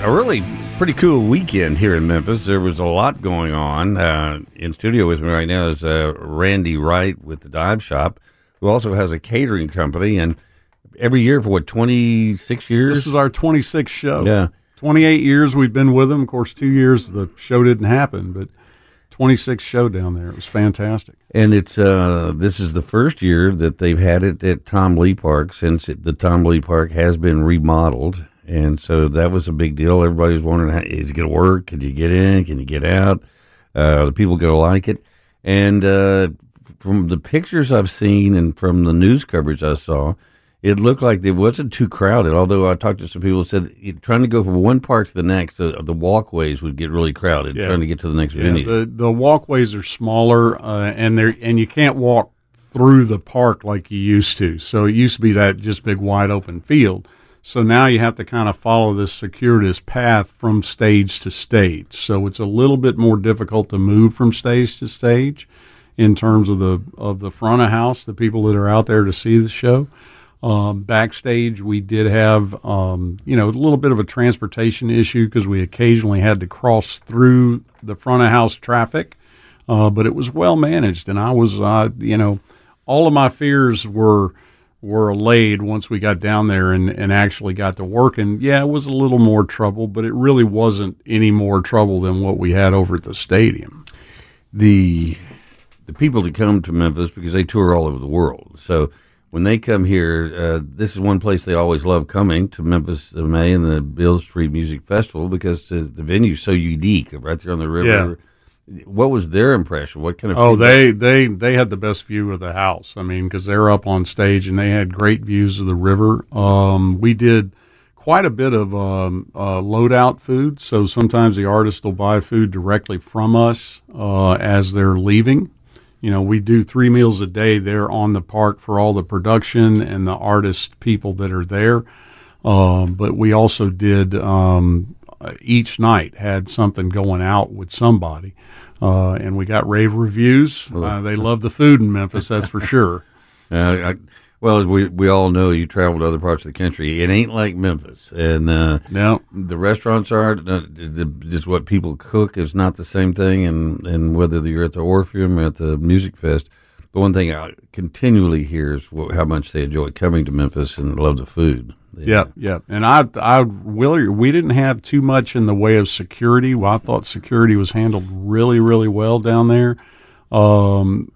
a really pretty cool weekend here in Memphis, there was a lot going on. In studio with me right now is Randy Wright with the Dive Shop, who also has a catering company. And every year for what, 26 years? This is our 26th show. Yeah. 28 years we've been with them. Of course, 2 years the show didn't happen, but 26th show down there. It was fantastic. And it's this is the first year that they've had it at Tom Lee Park since the Tom Lee Park has been remodeled. And so that was a big deal. Everybody was wondering, how, is it going to work? Can you get in? Can you get out? Are the people going to like it? And from the pictures I've seen and from the news coverage I saw, it looked like it wasn't too crowded, although I talked to some people who said trying to go from one park to the next, the walkways would get really crowded, yeah, trying to get to the next venue. The walkways are smaller, and you can't walk through the park like you used to. So it used to be that just big wide open field. So now you have to kind of follow this circuitous path from stage to stage. So it's a little bit more difficult to move from stage to stage in terms of the front of house, the people that are out there to see the show. Backstage, we did have, a little bit of a transportation issue because we occasionally had to cross through the front of house traffic, but it was well managed. And I was, all of my fears were allayed once we got down there and actually got to work. And yeah, it was a little more trouble, but it really wasn't any more trouble than what we had over at the stadium. The people that come to Memphis, because they tour all over the world, so when they come here, this is one place they always love coming to, Memphis May and the Beale Street Music Festival, because the venue's so unique, right there on the river. Yeah. What was their impression? What kind of they had the best view of the house. I mean, because they're up on stage and they had great views of the river. We did quite a bit of load-out food, so sometimes the artist will buy food directly from us as they're leaving. You know, we do 3 meals a day there on the park for all the production and the artist people that are there. But we also did each night had something going out with somebody. And we got rave reviews. They love the food in Memphis, that's for sure. Well, as we all know, you travel to other parts of the country. It ain't like Memphis. And no. The restaurants are, just what people cook is not the same thing, and whether you're at the Orpheum or at the Music Fest. But one thing I continually hear is how much they enjoy coming to Memphis and love the food. Yeah. And we didn't have too much in the way of security. Well, I thought security was handled really, really well down there. We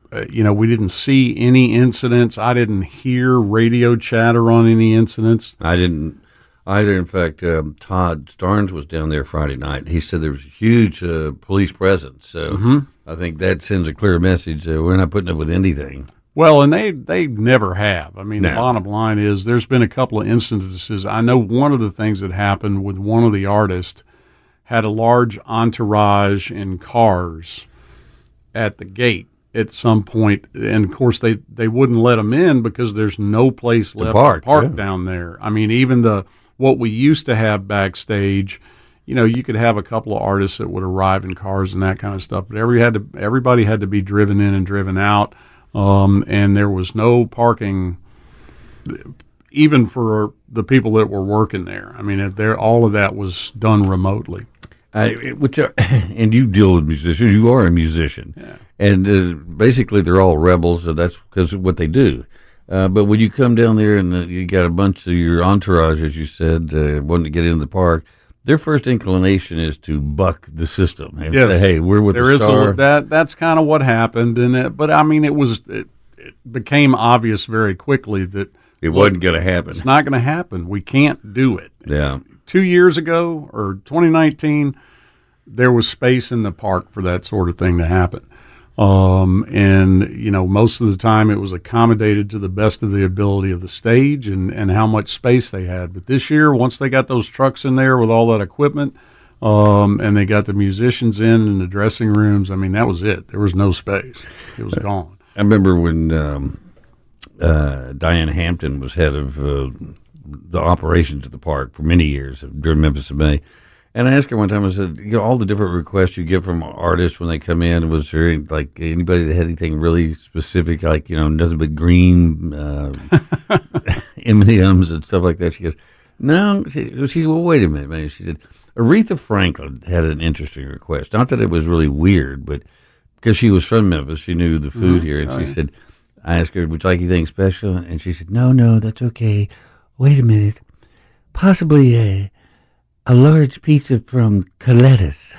didn't see any incidents. I didn't hear radio chatter on any incidents. I didn't either. In fact, Todd Starnes was down there Friday night. He said there was a huge police presence. So I think that sends a clear message that we're not putting up with anything. Well, and they never have. I mean, The bottom line is there's been a couple of instances. I know one of the things that happened with one of the artists had a large entourage in cars at the gate at some point, and of course they wouldn't let them in because there's no place left to park down there. I mean, even what we used to have backstage, you could have a couple of artists that would arrive in cars and that kind of stuff, but everybody had to be driven in and driven out, and there was no parking even for the people that were working there. I mean, all of that was done remotely. And you deal with musicians. You are a musician. Yeah. And basically they're all rebels, so that's because of what they do. But when you come down there and you got a bunch of your entourage, as you said, wanting to get into the park, their first inclination is to buck the system and say, hey, we're with the star. That's kind of what happened. It became obvious very quickly that it wasn't going to happen. It's not going to happen. We can't do it. Yeah. 2 years ago, or 2019, there was space in the park for that sort of thing to happen. Most of the time it was accommodated to the best of the ability of the stage and how much space they had. But this year, once they got those trucks in there with all that equipment, And they got the musicians in the dressing rooms. I mean, that was it. There was no space. It was gone. I remember when Diane Hampton was head of the operations at the park for many years during Memphis in May. And I asked her one time, I said, you know, all the different requests you get from artists when they come in, was there, like, anybody that had anything really specific, like, you know, nothing but green M&Ms and stuff like that? She goes, no. She well, wait a minute, man. She said, Aretha Franklin had an interesting request. Not that it was really weird, but because she was from Memphis, she knew the food here. And she said, I asked her, would you like anything special? And she said, no, that's okay. Wait a minute. Possibly a large pizza from Coletas,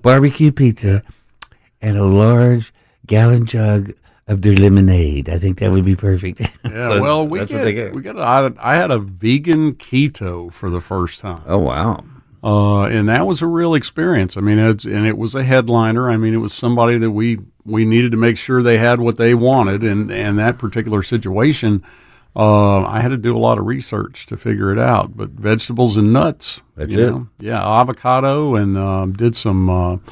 barbecue pizza, and a large gallon jug of their lemonade. I think that would be perfect. Yeah, so well, I had a vegan keto for the first time. Oh, wow. And that was a real experience. I mean, it was a headliner. I mean, it was somebody that we needed to make sure they had what they wanted. And that particular situation, I had to do a lot of research to figure it out, but vegetables and nuts. That's it. Know? Yeah, avocado and did some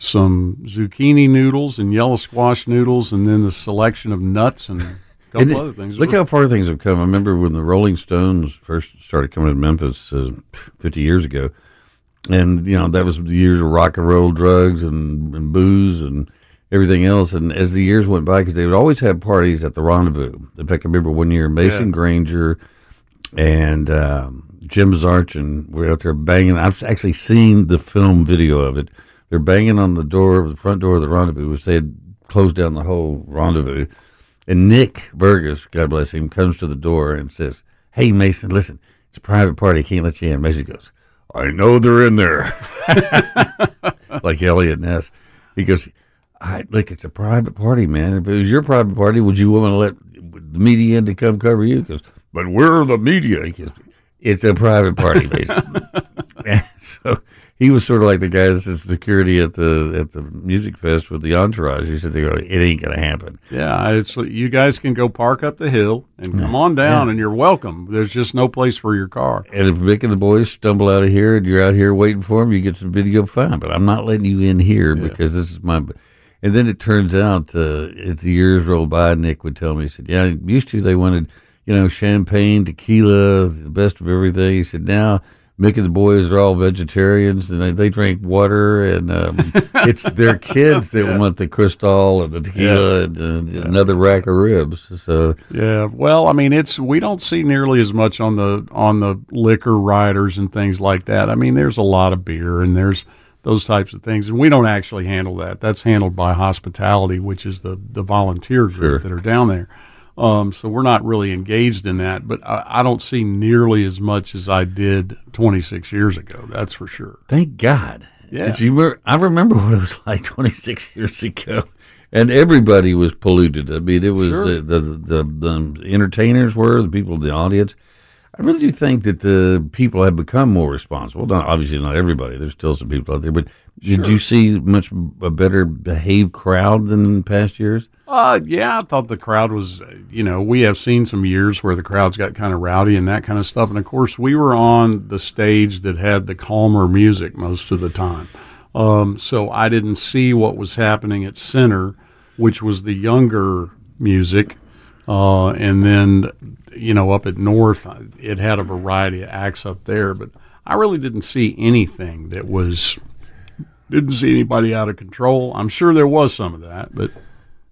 zucchini noodles and yellow squash noodles, and then the selection of nuts and a couple other things. Look how far things have come. I remember when the Rolling Stones first started coming to Memphis 50 years ago, and you know that was the years of rock and roll, drugs, and booze, and everything else. And as the years went by, because they would always have parties at the Rendezvous. In fact, I remember one year Mason Granger and Jim Zarchin were out there banging. I've actually seen the film video of it. They're banging on the front door of the Rendezvous, which they had closed down the whole Rendezvous. And Nick Burgess, God bless him, comes to the door and says, hey, Mason, listen, it's a private party. I can't let you in. Mason goes, I know they're in there. Like Elliot Ness. He goes, look, it's a private party, man. If it was your private party, would you want to let the media in to come cover you? Because, but we're the media. He goes, it's a private party, basically. So he was sort of like the guy that's in security at the music fest with the entourage. He said, it ain't going to happen. Yeah, it's you guys can go park up the hill and come on down, and you're welcome. There's just no place for your car. And if Vic and the boys stumble out of here and you're out here waiting for them, you get some video, fine. But I'm not letting you in here because this is my... And then it turns out, as the years rolled by, Nick would tell me, he said, yeah, used to they wanted, you know, champagne, tequila, the best of everything. He said, now Mick and the boys are all vegetarians, and they drink water, and it's their kids that want the Cristal and the tequila and another rack of ribs. So yeah, well, I mean, we don't see nearly as much on the liquor riders and things like that. I mean, there's a lot of beer, and there's those types of things. And we don't actually handle that. That's handled by hospitality, which is the volunteer group that are down there. So we're not really engaged in that, but I don't see nearly as much as I did 26 years ago. That's for sure. Thank God. Yeah. I remember what it was like 26 years ago, and everybody was polluted. I mean, it was the entertainers were, the people in the audience. I really do think that the people have become more responsible. Not, obviously, not everybody. There's still some people out there. But did you see a better behaved crowd than in past years? Yeah, I thought the crowd was, you know, we have seen some years where the crowds got kind of rowdy and that kind of stuff. And, of course, we were on the stage that had the calmer music most of the time. So I didn't see what was happening at center, which was the younger music. And then, you know, up at North, it had a variety of acts up there, but I really didn't see anything that didn't see anybody out of control. I'm sure there was some of that, but.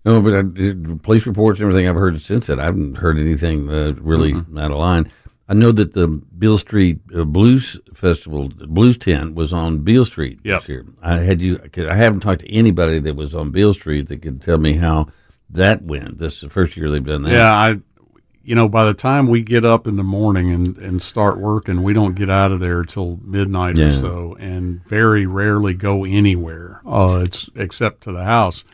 No, but police reports and everything I've heard since then, I haven't heard anything really out of line. I know that the Beale Street Blues Festival, Blues Tent, was on Beale Street this year. I haven't talked to anybody that was on Beale Street that could tell me how that went. This is the first year they've done that. Yeah, you know, by the time we get up in the morning and start working, we don't get out of there till midnight or so, and very rarely go anywhere except to the house.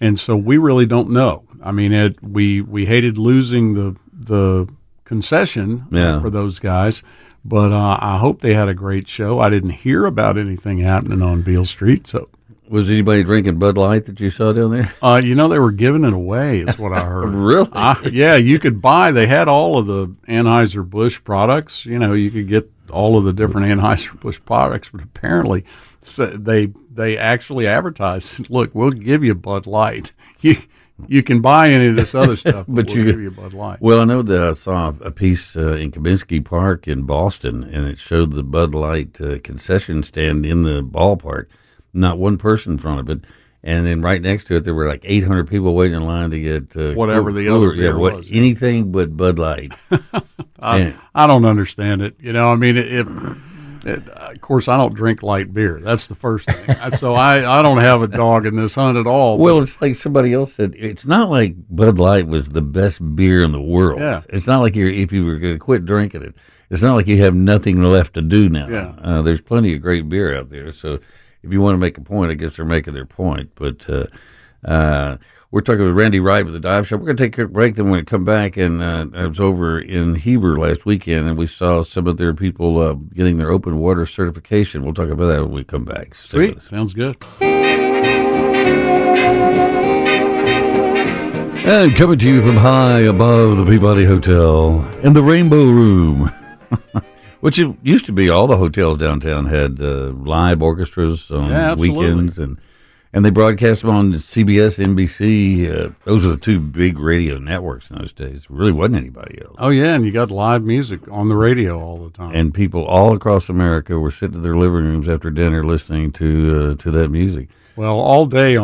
And so we really don't know. I mean, we hated losing the concession for those guys, but I hope they had a great show. I didn't hear about anything happening on Beale Street, so... Was anybody drinking Bud Light that you saw down there? You know, they were giving it away is what I heard. Really? Yeah, you could buy. They had all of the Anheuser-Busch products. You know, you could get all of the different Anheuser-Busch products, but apparently they actually advertised, look, we'll give you Bud Light. You can buy any of this other stuff, but we'll give you Bud Light. Well, I know that I saw a piece in Comiskey Park in Boston, and it showed the Bud Light concession stand in the ballpark. Not one person in front of it. And then right next to it, there were like 800 people waiting in line to get whatever the other beer was. Anything but Bud Light. I don't understand it. You know, I mean, of course, I don't drink light beer. That's the first thing. So I don't have a dog in this hunt at all. Well, it's like somebody else said, it's not like Bud Light was the best beer in the world. Yeah. It's not like if you were going to quit drinking it, it's not like you have nothing left to do now. Yeah. There's plenty of great beer out there, so... If you want to make a point, I guess they're making their point. But we're talking with Randy Wright with the Dive Shop. We're going to take a quick break. Then we're going to come back. And I was over in Heber last weekend, and we saw some of their people getting their open water certification. We'll talk about that when we come back. Sweet. Sounds good. And coming to you from high above the Peabody Hotel in the Rainbow Room. Which it used to be all the hotels downtown had live orchestras on weekends, and they broadcast them on CBS, NBC. Those are the two big radio networks in those days. There really wasn't anybody else. Oh, yeah, and you got live music on the radio all the time. And people all across America were sitting in their living rooms after dinner listening to that music. Well, all day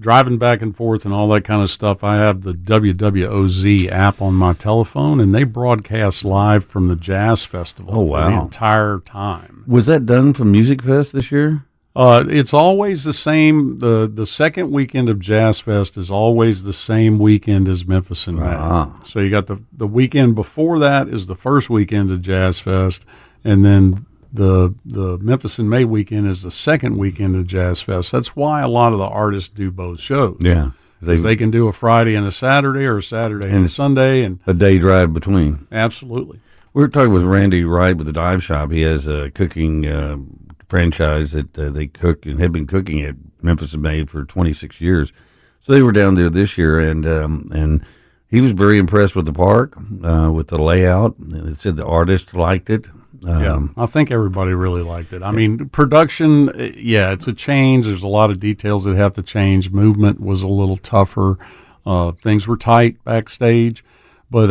driving back and forth and all that kind of stuff, I have the WWOZ app on my telephone, and they broadcast live from the Jazz Festival for the entire time. Was that done from Music Fest this year? It's always the same. The second weekend of Jazz Fest is always the same weekend as Memphis and May. So you got the weekend before that is the first weekend of Jazz Fest, and then the Memphis in May weekend is the second weekend of Jazz Fest. That's why a lot of the artists do both shows. Yeah. They can do a Friday and a Saturday, or a Saturday and a Sunday. And a day drive between. Absolutely. We were talking with Randy Wright with the Dive Shop. He has a cooking franchise that they cook and have been cooking at Memphis in May for 26 years. So they were down there this year, and he was very impressed with the park, with the layout. It said the artists liked it. I think everybody really liked it. I mean, production, it's a change. There's a lot of details that have to change. Movement was a little tougher. Things were tight backstage, but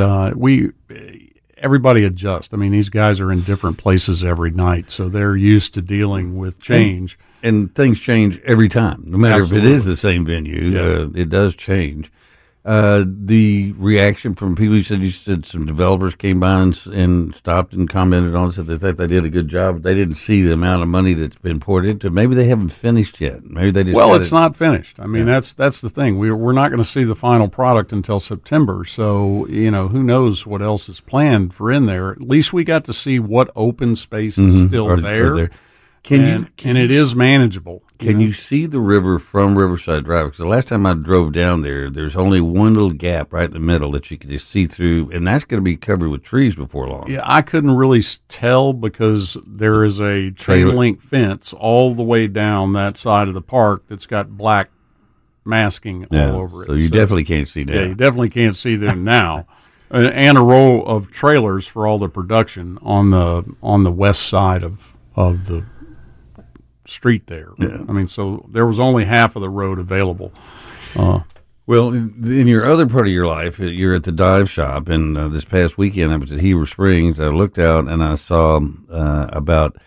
everybody adjusts. I mean, these guys are in different places every night, so they're used to dealing with change. And things change every time, no matter if it is the same venue. Yeah. It does change. The reaction from people, you said some developers came by and stopped and commented on it, said they thought they did a good job, but they didn't see the amount of money that's been poured into it. Maybe they haven't finished yet. Maybe they just it's not finished. I mean, that's the thing. We're not going to see the final product until September, so who knows what else is planned for in there. At least we got to see what open space is still there. It is manageable. Can you see the river from Riverside Drive? Because the last time I drove down there, there's only one little gap right in the middle that you can just see through, and that's going to be covered with trees before long. Yeah, I couldn't really tell because there is a chain link fence all the way down that side of the park that's got black masking all over it. So you definitely can't see that. Yeah, you definitely can't see them now. And a row of trailers for all the production on the west side of the street there. Yeah. I mean, so there was only half of the road available. Well, in your other part of your life, you're at the Dive Shop, and this past weekend I was at Heber Springs. I looked out and I saw about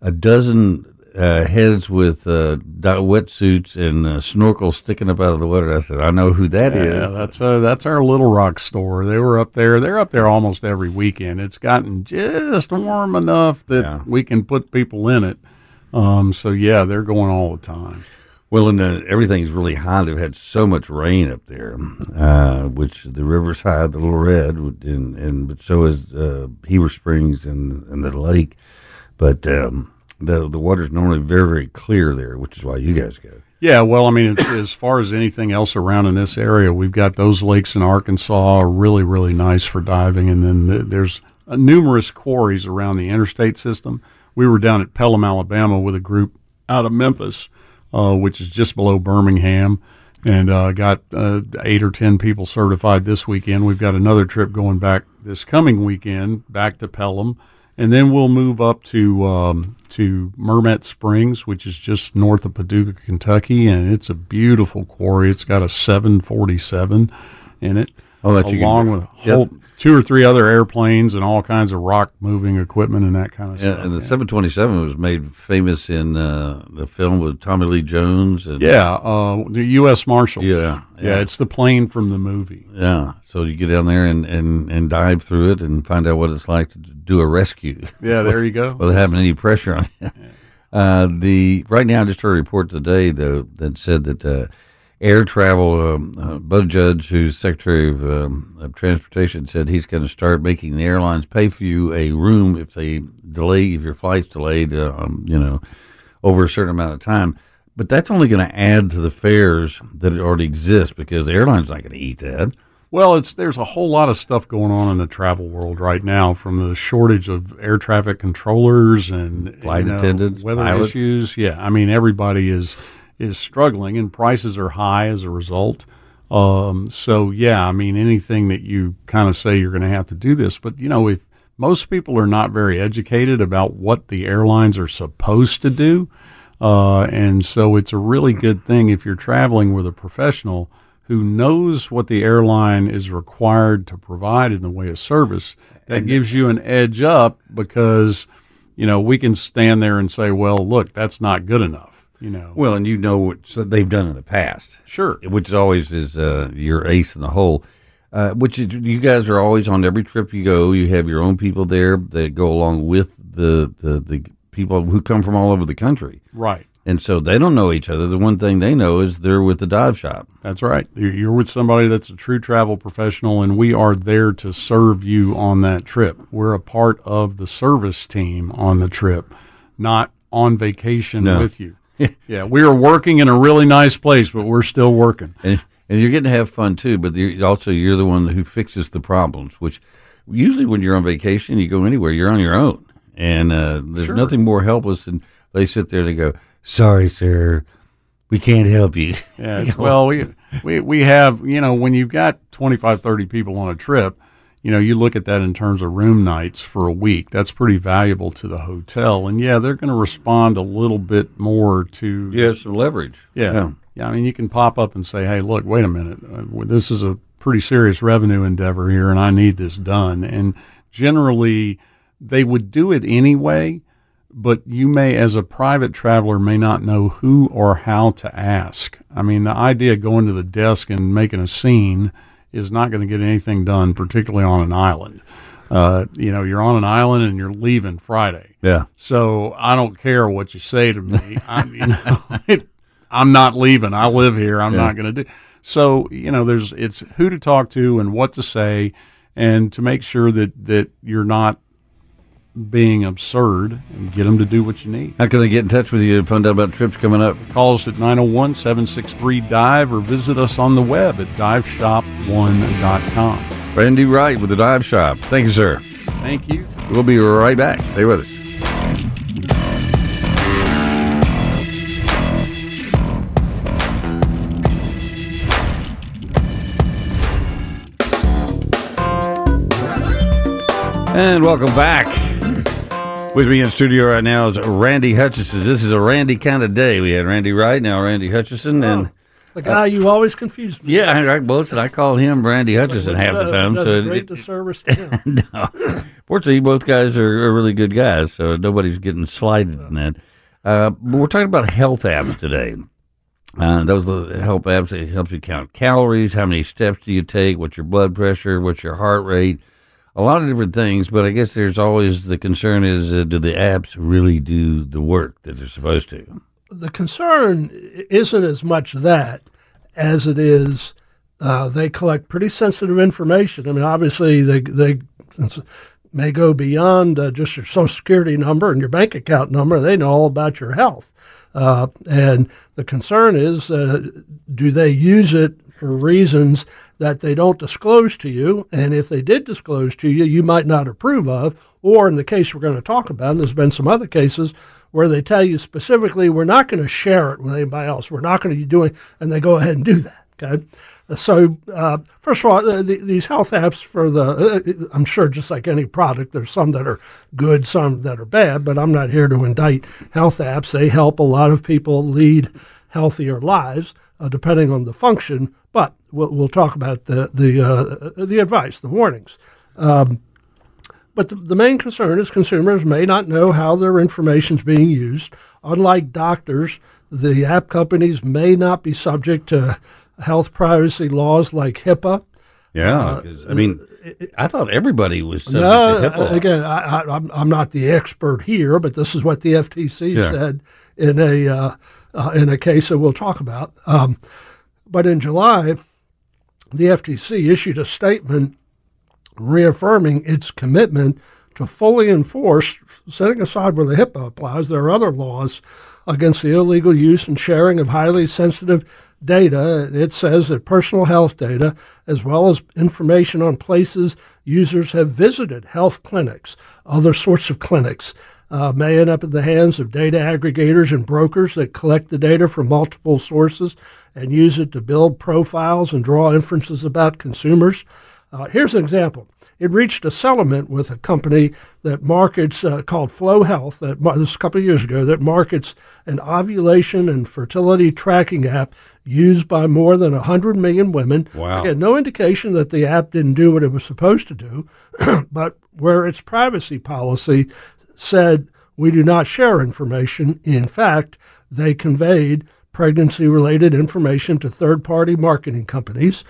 a dozen heads with wetsuits and snorkels sticking up out of the water. I said, I know who that is. Yeah, that's our Little Rock store. They were up there. They're up there almost every weekend. It's gotten just warm enough that we can put people in it. So they're going all the time. Well, and everything's really high. They've had so much rain up there, which the river's high, the Little Red, but so is Heber Springs and the lake. But the water's normally very, very clear there, which is why you guys go. Yeah, well, I mean, as far as anything else around in this area, we've got those lakes in Arkansas are really, really nice for diving, and then there's numerous quarries around the interstate system. We were down at Pelham, Alabama, with a group out of Memphis, which is just below Birmingham, and got 8 or 10 people certified this weekend. We've got another trip going back this coming weekend back to Pelham, And then we'll move up to Mermet Springs, which is just north of Paducah, Kentucky, and it's a beautiful quarry. It's got a 747 in it, along with a whole, two or three other airplanes and all kinds of rock-moving equipment and that kind of stuff. And the 727 was made famous in the film with Tommy Lee Jones. And the U.S. Marshals. Yeah, it's the plane from the movie. Yeah, so you get down there and dive through it and find out what it's like to do a rescue. Yeah, there you go. Without having any pressure on you. Yeah. Right now, I just heard a report today, though, that said that air travel, Bud Judge, who's Secretary of Transportation, said he's going to start making the airlines pay for you a room if your flight's delayed, over a certain amount of time. But that's only going to add to the fares that already exist because the airline's not going to eat that. Well, there's a whole lot of stuff going on in the travel world right now, from the shortage of air traffic controllers and flight attendants, weather pilots. Issues. Yeah, I mean, everybody is struggling, and prices are high as a result. Anything that you kind of say you're going to have to do this, but if most people are not very educated about what the airlines are supposed to do, and so it's a really good thing if you're traveling with a professional who knows what the airline is required to provide in the way of service. That gives you an edge up because, we can stand there and say, well, look, that's not good enough. Well, and what they've done in the past. Sure. Which always is your ace in the hole, which is, you guys are always on every trip you go. You have your own people there that go along with the people who come from all over the country. Right. And so they don't know each other. The one thing they know is they're with the Dive Shop. That's right. You're with somebody that's a true travel professional, and we are there to serve you on that trip. We're a part of the service team on the trip, not on vacation with you. Yeah, we are working in a really nice place, but we're still working. And you're getting to have fun, too, but you're the one who fixes the problems, which usually when you're on vacation, you go anywhere, you're on your own. And there's nothing more helpless than they sit there and they go, sorry, sir, we can't help you. Yeah, well, we have, when you've got 25, 30 people on a trip, you look at that in terms of room nights for a week. That's pretty valuable to the hotel. And, they're going to respond a little bit more to... Yeah, some leverage. Yeah, I mean, you can pop up and say, hey, look, wait a minute. This is a pretty serious revenue endeavor here, and I need this done. And generally, they would do it anyway, but you may, as a private traveler, may not know who or how to ask. I mean, the idea of going to the desk and making a scene is not going to get anything done, particularly on an island. You're on an island and you're leaving Friday. Yeah. So I don't care what you say to me. I'm not leaving. I live here. I'm not going to do. So, it's who to talk to and what to say, and to make sure that you're not being absurd, and get them to do what you need. How can they get in touch with you and find out about trips coming up? Call us at 901-763-DIVE or visit us on the web at diveshop1.com. Randy Wright with the Dive Shop. Thank you, sir. Thank you. We'll be right back. Stay with us. And welcome back. With me in studio right now is Randy Hutchinson. This is a Randy kind of day. We had Randy Wright, now Randy Hutchinson. Oh, and the guy you always confused me. Yeah, I call him Randy Hutchinson half the time. That's so great disservice to him. No. Fortunately, both guys are really good guys, so nobody's getting slighted in that. But we're talking about health apps today. Those health apps that helps you count calories, how many steps do you take, what's your blood pressure, what's your heart rate. A lot of different things, but I guess there's always the concern is, do the apps really do the work that they're supposed to? The concern isn't as much that as it is they collect pretty sensitive information. I mean, obviously, they may go beyond just your Social Security number and your bank account number. They know all about your health. And the concern is, do they use it for reasons that they don't disclose to you, and if they did disclose to you, you might not approve of, or in the case we're going to talk about, and there's been some other cases where they tell you specifically, we're not going to share it with anybody else, we're not going to be doing, and they go ahead and do that, okay? So, first of all, these health apps for the, I'm sure just like any product, there's some that are good, some that are bad, but I'm not here to indict health apps. They help a lot of people lead healthier lives, depending on the function, but we'll talk about the advice, the warnings. But the main concern is consumers may not know how their information is being used. Unlike doctors, the app companies may not be subject to health privacy laws like HIPAA. Yeah, I mean, I thought everybody was subject to HIPAA. Again, I'm not the expert here, but this is what the FTC said in a case that we'll talk about. But in July, the FTC issued a statement reaffirming its commitment to fully enforce, setting aside where the HIPAA applies, there are other laws against the illegal use and sharing of highly sensitive data. It says that personal health data, as well as information on places users have visited, health clinics, other sorts of clinics, may end up in the hands of data aggregators and brokers that collect the data from multiple sources and use it to build profiles and draw inferences about consumers. Here's an example. It reached a settlement with a company that markets, called Flow Health, this was a couple of years ago, that markets an ovulation and fertility tracking app used by more than 100 million women. Wow. Again, no indication that the app didn't do what it was supposed to do, but where its privacy policy said, we do not share information. In fact, they conveyed pregnancy-related information to third-party marketing companies.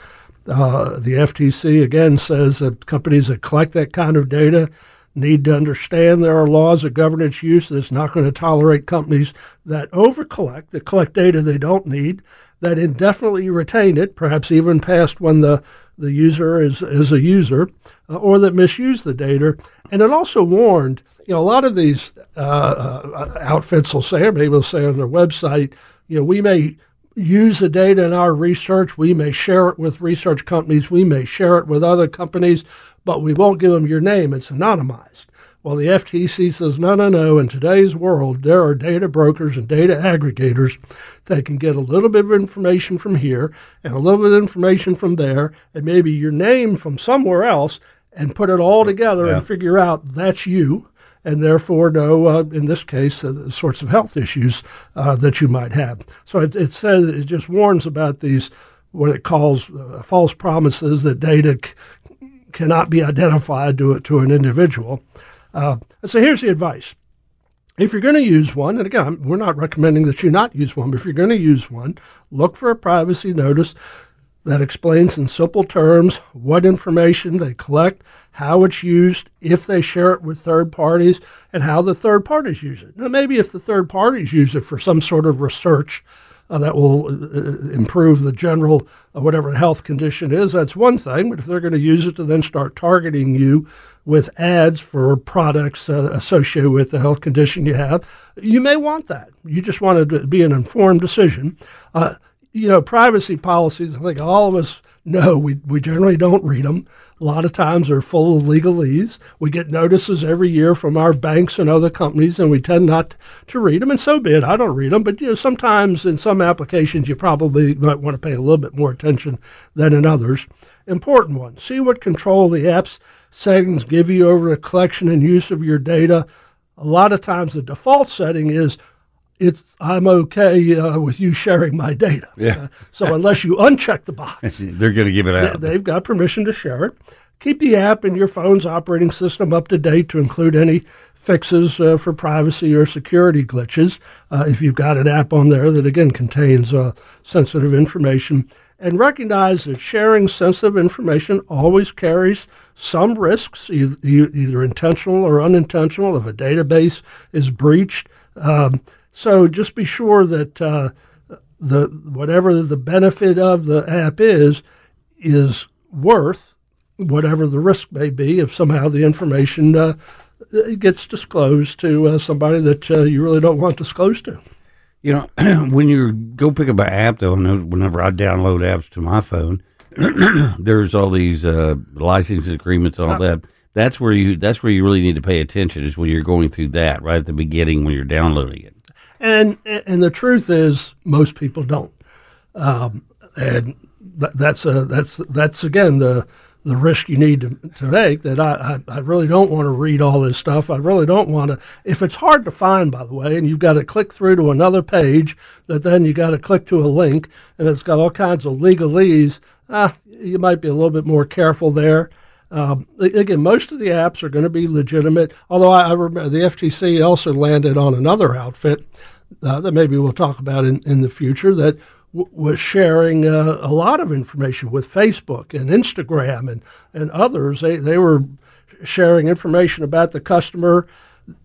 The FTC, again, says that companies that collect that kind of data need to understand there are laws that govern its use, that it's not going to tolerate companies that overcollect, that collect data they don't need, that indefinitely retain it, perhaps even past when the user is a user, or that misuse the data. And it also warned, you know, a lot of these outfits will say, or maybe they'll say on their website, you know, we may use the data in our research. We may share it with research companies. We may share it with other companies, but we won't give them your name. It's anonymized. Well, the FTC says, no, no, no. In today's world, there are data brokers and data aggregators that can get a little bit of information from here and a little bit of information from there and maybe your name from somewhere else and put it all together and figure out that's you and therefore know, in this case, the sorts of health issues that you might have. So it says, it just warns about these, what it calls false promises that data cannot be identified to an individual. So here's the advice. If you're going to use one, and again, we're not recommending that you not use one, but if you're going to use one, look for a privacy notice that explains in simple terms what information they collect, how it's used, if they share it with third parties, and how the third parties use it. Now, maybe if the third parties use it for some sort of research that will improve the general whatever health condition is, that's one thing. But if they're going to use it to then start targeting you with ads for products associated with the health condition you have, you may want that. You just want it to be an informed decision. You know, privacy policies, I think all of us know we generally don't read them. A lot of times they're full of legalese. We get notices every year from our banks and other companies, and we tend not to read them. And so be it. I don't read them. But, you know, sometimes in some applications you probably might want to pay a little bit more attention than in others. Important one. See what control the app's settings give you over the collection and use of your data. A lot of times the default setting is, I'm okay with you sharing my data. Yeah. So unless you uncheck the box, they're going to give it out. They've got permission to share it. Keep the app and your phone's operating system up to date to include any fixes for privacy or security glitches. If you've got an app on there that, again, contains sensitive information. And recognize that sharing sensitive information always carries some risks, either intentional or unintentional, if a database is breached. So just be sure that whatever the benefit of the app is worth whatever the risk may be if somehow the information gets disclosed to somebody that you really don't want disclosed to. You know, when you go pick up an app, though, whenever I download apps to my phone, there's all these licensing agreements and all that. That's where you really need to pay attention is when you're going through that, right at the beginning when you're downloading it. And the truth is most people don't. And that's again the risk you need to make. That I really don't want to read all this stuff. I really don't want to. If it's hard to find, by the way, and you've got to click through to another page, that then you got to click to a link, and it's got all kinds of legalese. You might be a little bit more careful there. Again, most of the apps are going to be legitimate. Although I remember the FTC also landed on another outfit that maybe we'll talk about in the future that was sharing a lot of information with Facebook and Instagram and others. They were sharing information about the customer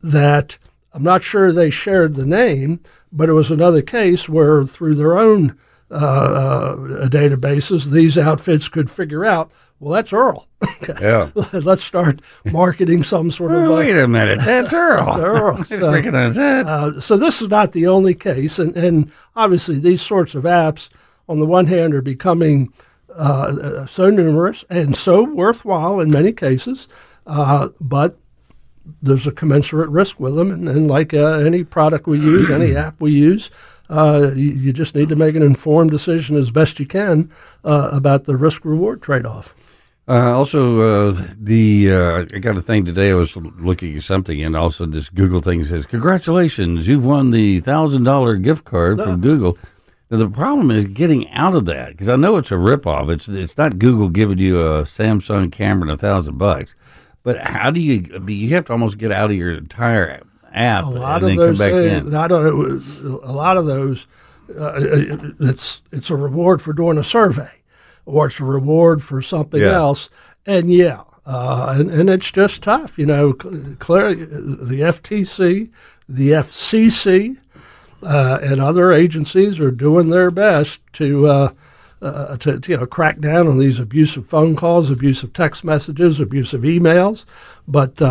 that I'm not sure they shared the name, but it was another case where through their own databases, these outfits could figure out, well, that's Earle. Yeah. Let's start marketing some sort of. Well, wait a minute, that's Earle. That's Earle. So, recognize that. So this is not the only case, and obviously these sorts of apps, on the one hand, are becoming so numerous and so worthwhile in many cases, but there's a commensurate risk with them, and like any product we use, any app we use. You just need to make an informed decision as best you can about the risk-reward trade-off. I got a thing today. I was looking at something, and also this Google thing says, "Congratulations, you've won the $1,000 gift card from Google." Now, the problem is getting out of that because I know it's a ripoff. It's not Google giving you a Samsung camera and $1,000, but how do you? I mean, you have to almost get out of your entire app. App, a lot of those. A lot of those. It's a reward for doing a survey, or it's a reward for something else. And and it's just tough, you know. Clearly, the FTC, the FCC, and other agencies are doing their best to crack down on these abusive phone calls, abusive text messages, abusive emails, but.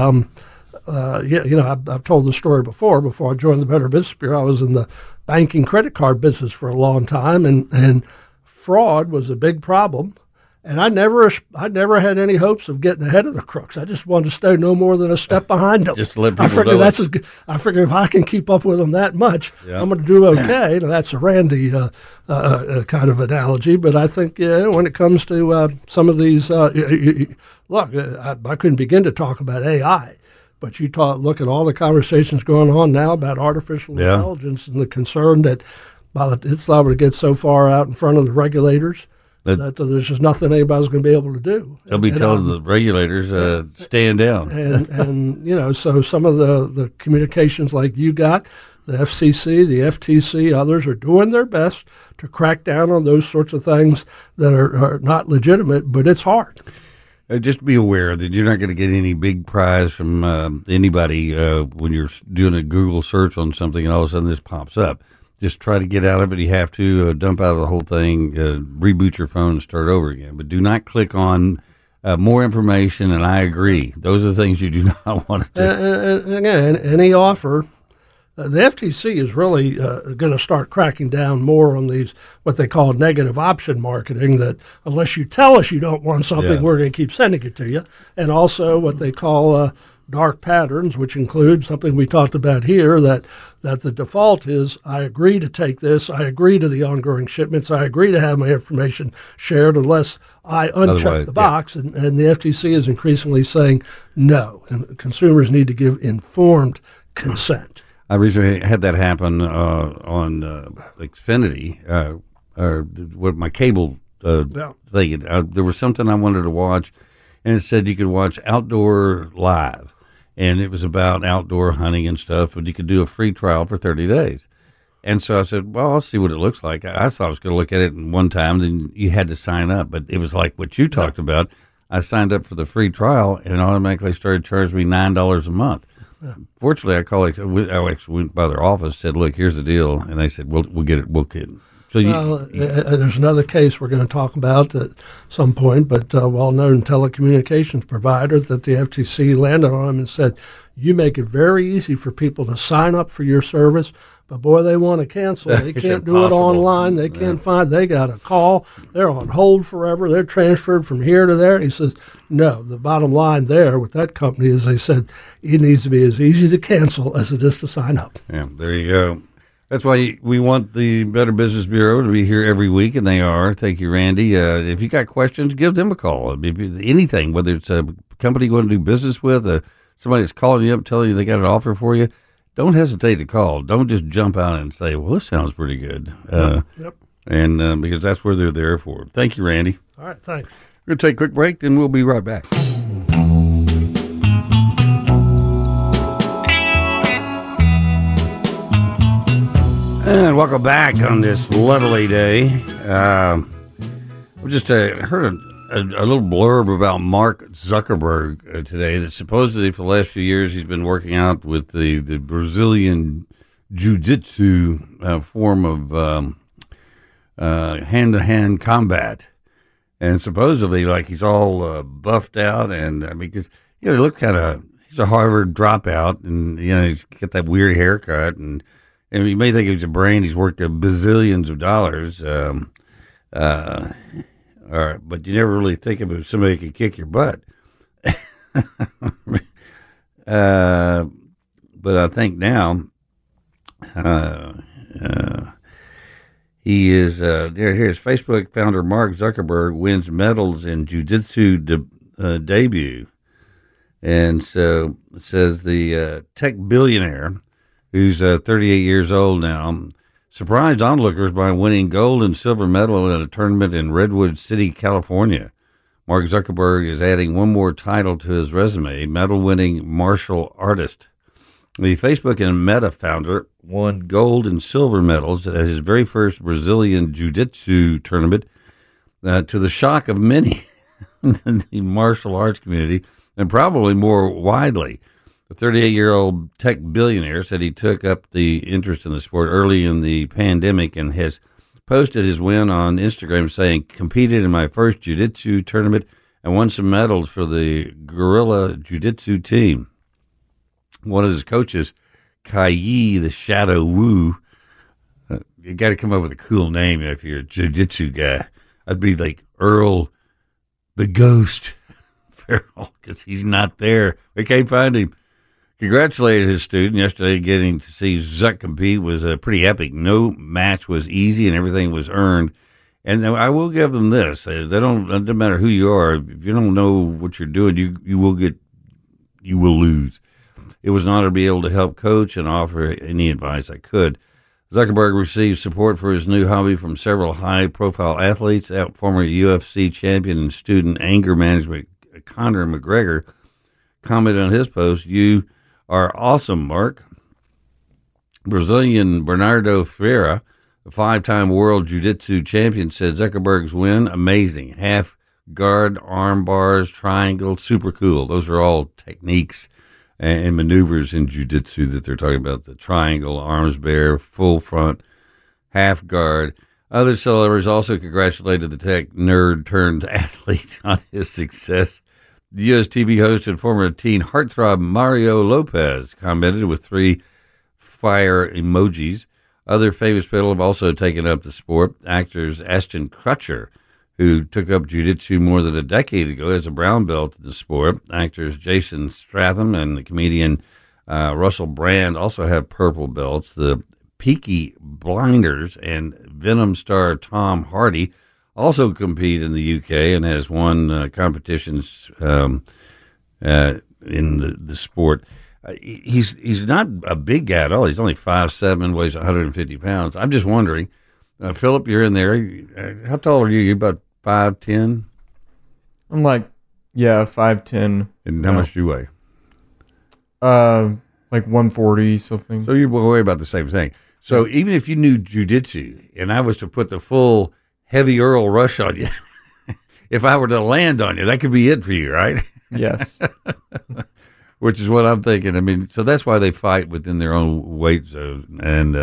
I've told the story before. Before I joined the Better Business Bureau, I was in the banking credit card business for a long time, and fraud was a big problem. And I never had any hopes of getting ahead of the crooks. I just wanted to stay no more than a step behind them. Just let people I figure if I can keep up with them that much, I'm going to do okay. Now, that's a Randy kind of analogy, but I think when it comes to some of these, I couldn't begin to talk about AI. But you look at all the conversations going on now about artificial intelligence and the concern that it's liable to get so far out in front of the regulators that there's just nothing anybody's going to be able to do. They'll be telling the regulators, stand down. So some of the communications like you got, the FCC, the FTC, others are doing their best to crack down on those sorts of things that are not legitimate, but it's hard. Just be aware that you're not going to get any big prize from anybody when you're doing a Google search on something and all of a sudden this pops up. Just try to get out of it. You have to dump out of the whole thing, reboot your phone and start over again. But do not click on more information, and I agree. Those are the things you do not want to do. And again, any offer. The FTC is really going to start cracking down more on these, what they call negative option marketing, that unless you tell us you don't want something, we're going to keep sending it to you. And also what they call dark patterns, which includes something we talked about here, that the default is, I agree to take this, I agree to the ongoing shipments, I agree to have my information shared unless I uncheck the box. And the FTC is increasingly saying no, and consumers need to give informed consent. I recently had that happen on Xfinity, or with my cable thing. There was something I wanted to watch, and it said you could watch Outdoor Live, and it was about outdoor hunting and stuff, but you could do a free trial for 30 days. And so I said, well, I'll see what it looks like. I thought I was going to look at it in one time, then you had to sign up, but it was like what you talked about. I signed up for the free trial, and it automatically started charging me $9 a month. Fortunately, I called. I actually went by their office, said, "Look, here's the deal," and they said, "We'll get it. We'll get it." So there's another case we're going to talk about at some point, but a well-known telecommunications provider that the FTC landed on him and said, "You make it very easy for people to sign up for your service, but boy, they want to cancel. They can't do it online. They can't find. They got a call. They're on hold forever. They're transferred from here to there." He says, "No. The bottom line there with that company is they said it needs to be as easy to cancel as it is to sign up." Yeah, there you go. That's why we want the Better Business Bureau to be here every week, and they are. Thank you, Randy. If you got questions, give them a call. If anything, whether it's a company you want to do business with, somebody that's calling you up telling you they got an offer for you, don't hesitate to call. Don't just jump out and say, well, this sounds pretty good. Yep. And because that's where they're there for. Thank you, Randy. All right, thanks. We're going to take a quick break, then we'll be right back. And welcome back on this lovely day. I just heard a little blurb about Mark Zuckerberg today, that supposedly for the last few years he's been working out with the Brazilian Jiu-Jitsu form of hand-to-hand combat. And supposedly, like, he's all buffed out, and I mean, cause, you know, he looked kind of, he's a Harvard dropout, and, you know, he's got that weird haircut, and you may think he's a brain. He's worked bazillions of dollars, but you never really think of him as somebody who can kick your butt. But I think now he is here's Facebook founder Mark Zuckerberg wins medals in jiu-jitsu debut. And so it says the tech billionaire, who's 38 years old now, surprised onlookers by winning gold and silver medal at a tournament in Redwood City, California. Mark Zuckerberg is adding one more title to his resume, medal-winning martial artist. The Facebook and Meta founder won gold and silver medals at his very first Brazilian Jiu-Jitsu tournament, to the shock of many in the martial arts community, and probably more widely. The 38-year-old tech billionaire said he took up the interest in the sport early in the pandemic and has posted his win on Instagram, saying, competed in my first jiu-jitsu tournament and won some medals for the guerrilla jiu-jitsu team. One of his coaches, Kai the Shadow Wu, you got to come up with a cool name if you're a jiu-jitsu guy. I'd be like Earle the Ghost Farrell, because he's not there. We can't find him. Congratulated his student yesterday. Getting to see Zuck compete was pretty epic. No match was easy, and everything was earned. And I will give them this: it doesn't matter who you are. If you don't know what you're doing, you will lose. It was an honor to be able to help coach and offer any advice I could. Zuckerberg received support for his new hobby from several high-profile athletes. Former UFC champion and student anger management Conor McGregor commented on his post, "You are awesome, Mark." Brazilian Bernardo Ferreira, a five-time world jiu-jitsu champion, said Zuckerberg's win, amazing. Half guard, arm bars, triangle, super cool. Those are all techniques and maneuvers in jiu-jitsu that they're talking about. The triangle, arms bear, full front, half guard. Other celebrities also congratulated the tech nerd turned athlete on his success. The U.S. TV host and former teen heartthrob Mario Lopez commented with three fire emojis. Other famous people have also taken up the sport. Actors Ashton Kutcher, who took up jiu-jitsu more than a decade ago as a brown belt in the sport. Actors Jason Statham and the comedian Russell Brand also have purple belts. The Peaky Blinders and Venom star Tom Hardy also compete in the UK and has won competitions in the sport. He's not a big guy at all. He's only 5'7", weighs 150 pounds. I'm just wondering, Philip, you're in there. How tall are you? You're about 5'10"? I'm like, yeah, 5'10". And how much do you weigh? Like 140 something. So you worry about the same thing. So even if you knew jiu-jitsu and I was to put the full heavy Earle rush on you, if I were to land on you, that could be it for you, right? Yes. Which is what I'm thinking. I mean, so that's why they fight within their own weight zone. And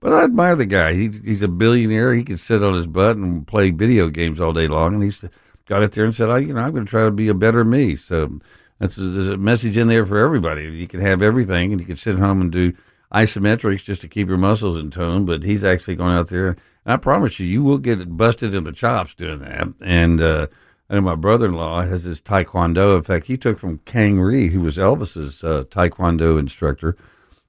but I admire the guy. He's a billionaire. He can sit on his butt and play video games all day long. And he's got up there and said, I'm going to try to be a better me. So there's a message in there for everybody. You can have everything, and you can sit home and do isometrics just to keep your muscles in tone, but he's actually going out there. And I promise you, you will get busted in the chops doing that. And I know my brother-in-law has his taekwondo. In fact, he took from Kang Rhee, who was Elvis's taekwondo instructor,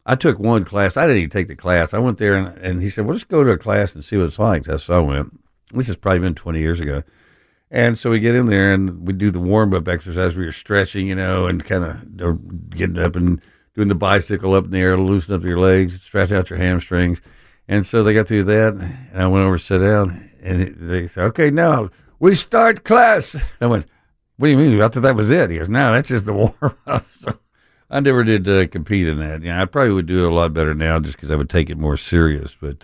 I took one class. I didn't even take the class. I went there, and he said, well, just go to a class and see what it's like. So I went. This has probably been 20 years ago. And so we get in there, and we do the warm-up exercise. We were stretching, you know, and kind of getting up and doing the bicycle up in the air, loosen up your legs, stretch out your hamstrings. And so they got through that, and I went over to sit down, and they said, okay, now we start class. And I went, what do you mean? I thought that was it. He goes, no, that's just the warm-up. So I never did compete in that. You know, I probably would do it a lot better now just because I would take it more serious. But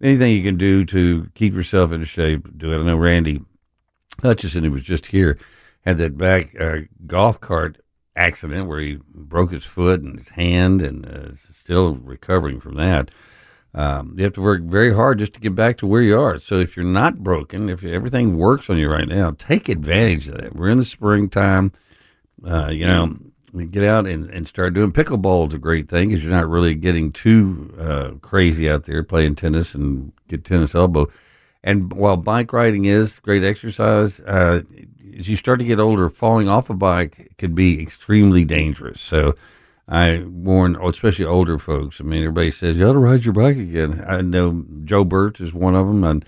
anything you can do to keep yourself in shape, do it. I know Randy Hutchinson, who was just here, had that back golf cart accident where he broke his foot and his hand and is still recovering from that. You have to work very hard just to get back to where you are. So if you're not broken, if everything works on you right now, take advantage of that. We're in the springtime, you know. Get out and start doing pickleball is a great thing because you're not really getting too crazy out there playing tennis and get tennis elbow. And while bike riding is great exercise, as you start to get older, falling off a bike could be extremely dangerous. So I warn, especially older folks. I mean, everybody says, you ought to ride your bike again. I know Joe Burt is one of them. And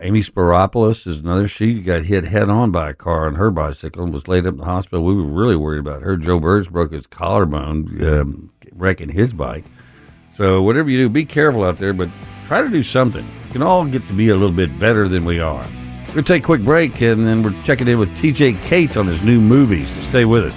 Amy Sparopoulos is another. She got hit head on by a car on her bicycle and was laid up in the hospital. We were really worried about her. Joe Burns broke his collarbone, wrecking his bike. So whatever you do, be careful out there, but try to do something. We can all get to be a little bit better than we are. We're going to take a quick break, and then we're checking in with TJ Cates on his new movies. So stay with us.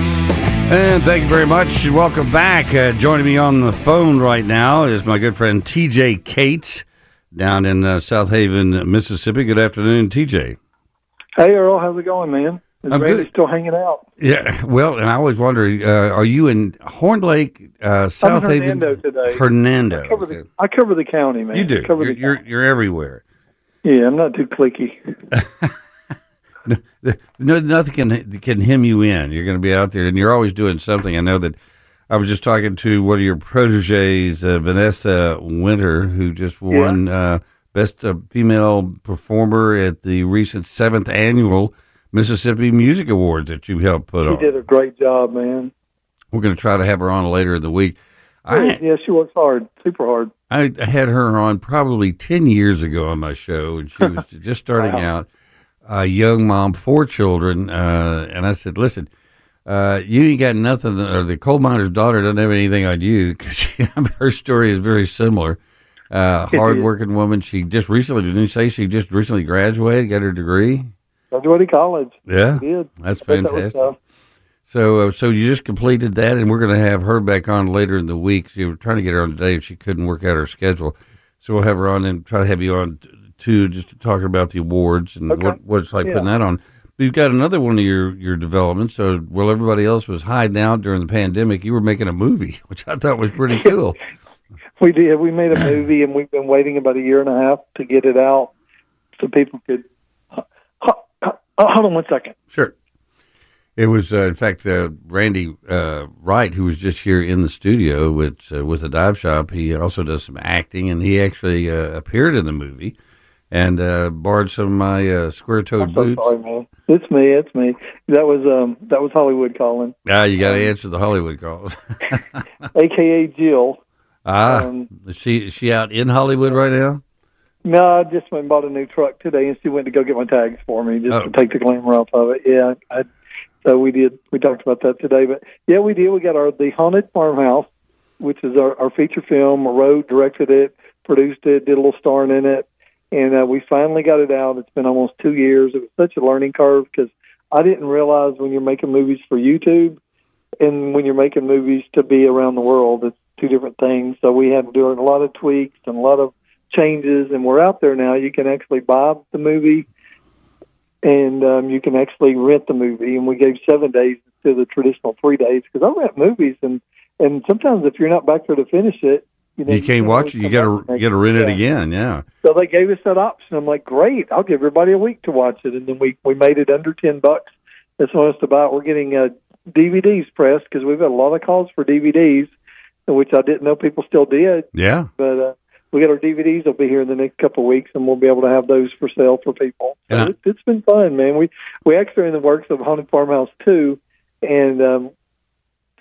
And thank you very much. Welcome back. Joining me on the phone right now is my good friend TJ Cates down in South Haven, Mississippi. Good afternoon, TJ. Hey, Earl. How's it going, man? Is Randy still hanging out? Yeah. Well, and I always wonder, are you in Horn Lake, South Haven? I'm in Hernando today. Hernando. I cover the county, man. You do. You're everywhere. Yeah, I'm not too cliquey. No, nothing can hem you in. You're going to be out there, and you're always doing something. I know that I was just talking to one of your proteges, Vanessa Winter, who just won Best Female Performer at the recent 7th Annual Mississippi Music Awards that you helped put on. She did a great job, man. We're going to try to have her on later in the week. Yeah, she works hard, super hard. I had her on probably 10 years ago on my show, and she was just starting out. A young mom, 4 children, and I said, listen, you ain't got nothing, or the coal miner's daughter doesn't have anything on you, because her story is very similar. Hard-working woman. She just recently, didn't you say she just recently graduated, got her degree? Graduated college. Yeah, she did. That's fantastic. That so you just completed that, and we're going to have her back on later in the week. She was trying to get her on today, if she couldn't work out her schedule. So we'll have her on and try to have you on to just talking about the awards and what it's like putting that on. But you've got another one of your developments. So while everybody else was hiding out during the pandemic, you were making a movie, which I thought was pretty cool. We did. We made a movie, and we've been waiting about 1.5 years to get it out so people could... Hold on one second. Sure. It was, in fact, Randy Wright, who was just here in the studio with the Dive Shop. He also does some acting, and he actually appeared in the movie. And borrowed some of my square-toed boots. I'm so sorry, man. It's me. That was Hollywood calling. Ah, you got to answer the Hollywood calls. AKA Jill. Is she out in Hollywood right now? No, I just went and bought a new truck today, and she went to go get my tags for me to take the glamour off of it. Yeah, so we did. We talked about that today, but yeah, we did. We got The Haunted Farmhouse, which is our feature film. I wrote, directed it, produced it, did a little starring in it. And we finally got it out. It's been almost 2 years. It was such a learning curve because I didn't realize when you're making movies for YouTube and when you're making movies to be around the world, it's two different things. So we had to do a lot of tweaks and a lot of changes and we're out there now, you can actually buy the movie and you can actually rent the movie. And we gave 7 days to the traditional 3 days because I rent movies, and sometimes if you're not back there to finish it, you can't watch it. You got to rent it again. Yeah. So they gave us that option. I'm like, great! I'll give everybody a week to watch it, and then we made it under $10. That's what it's about. We're getting DVDs pressed because we've had a lot of calls for DVDs, which I didn't know people still did. Yeah. But we got our DVDs. Will be here in the next couple of weeks, and we'll be able to have those for sale for people. So it's been fun, man. We actually are in the works of Haunted Farmhouse 2, and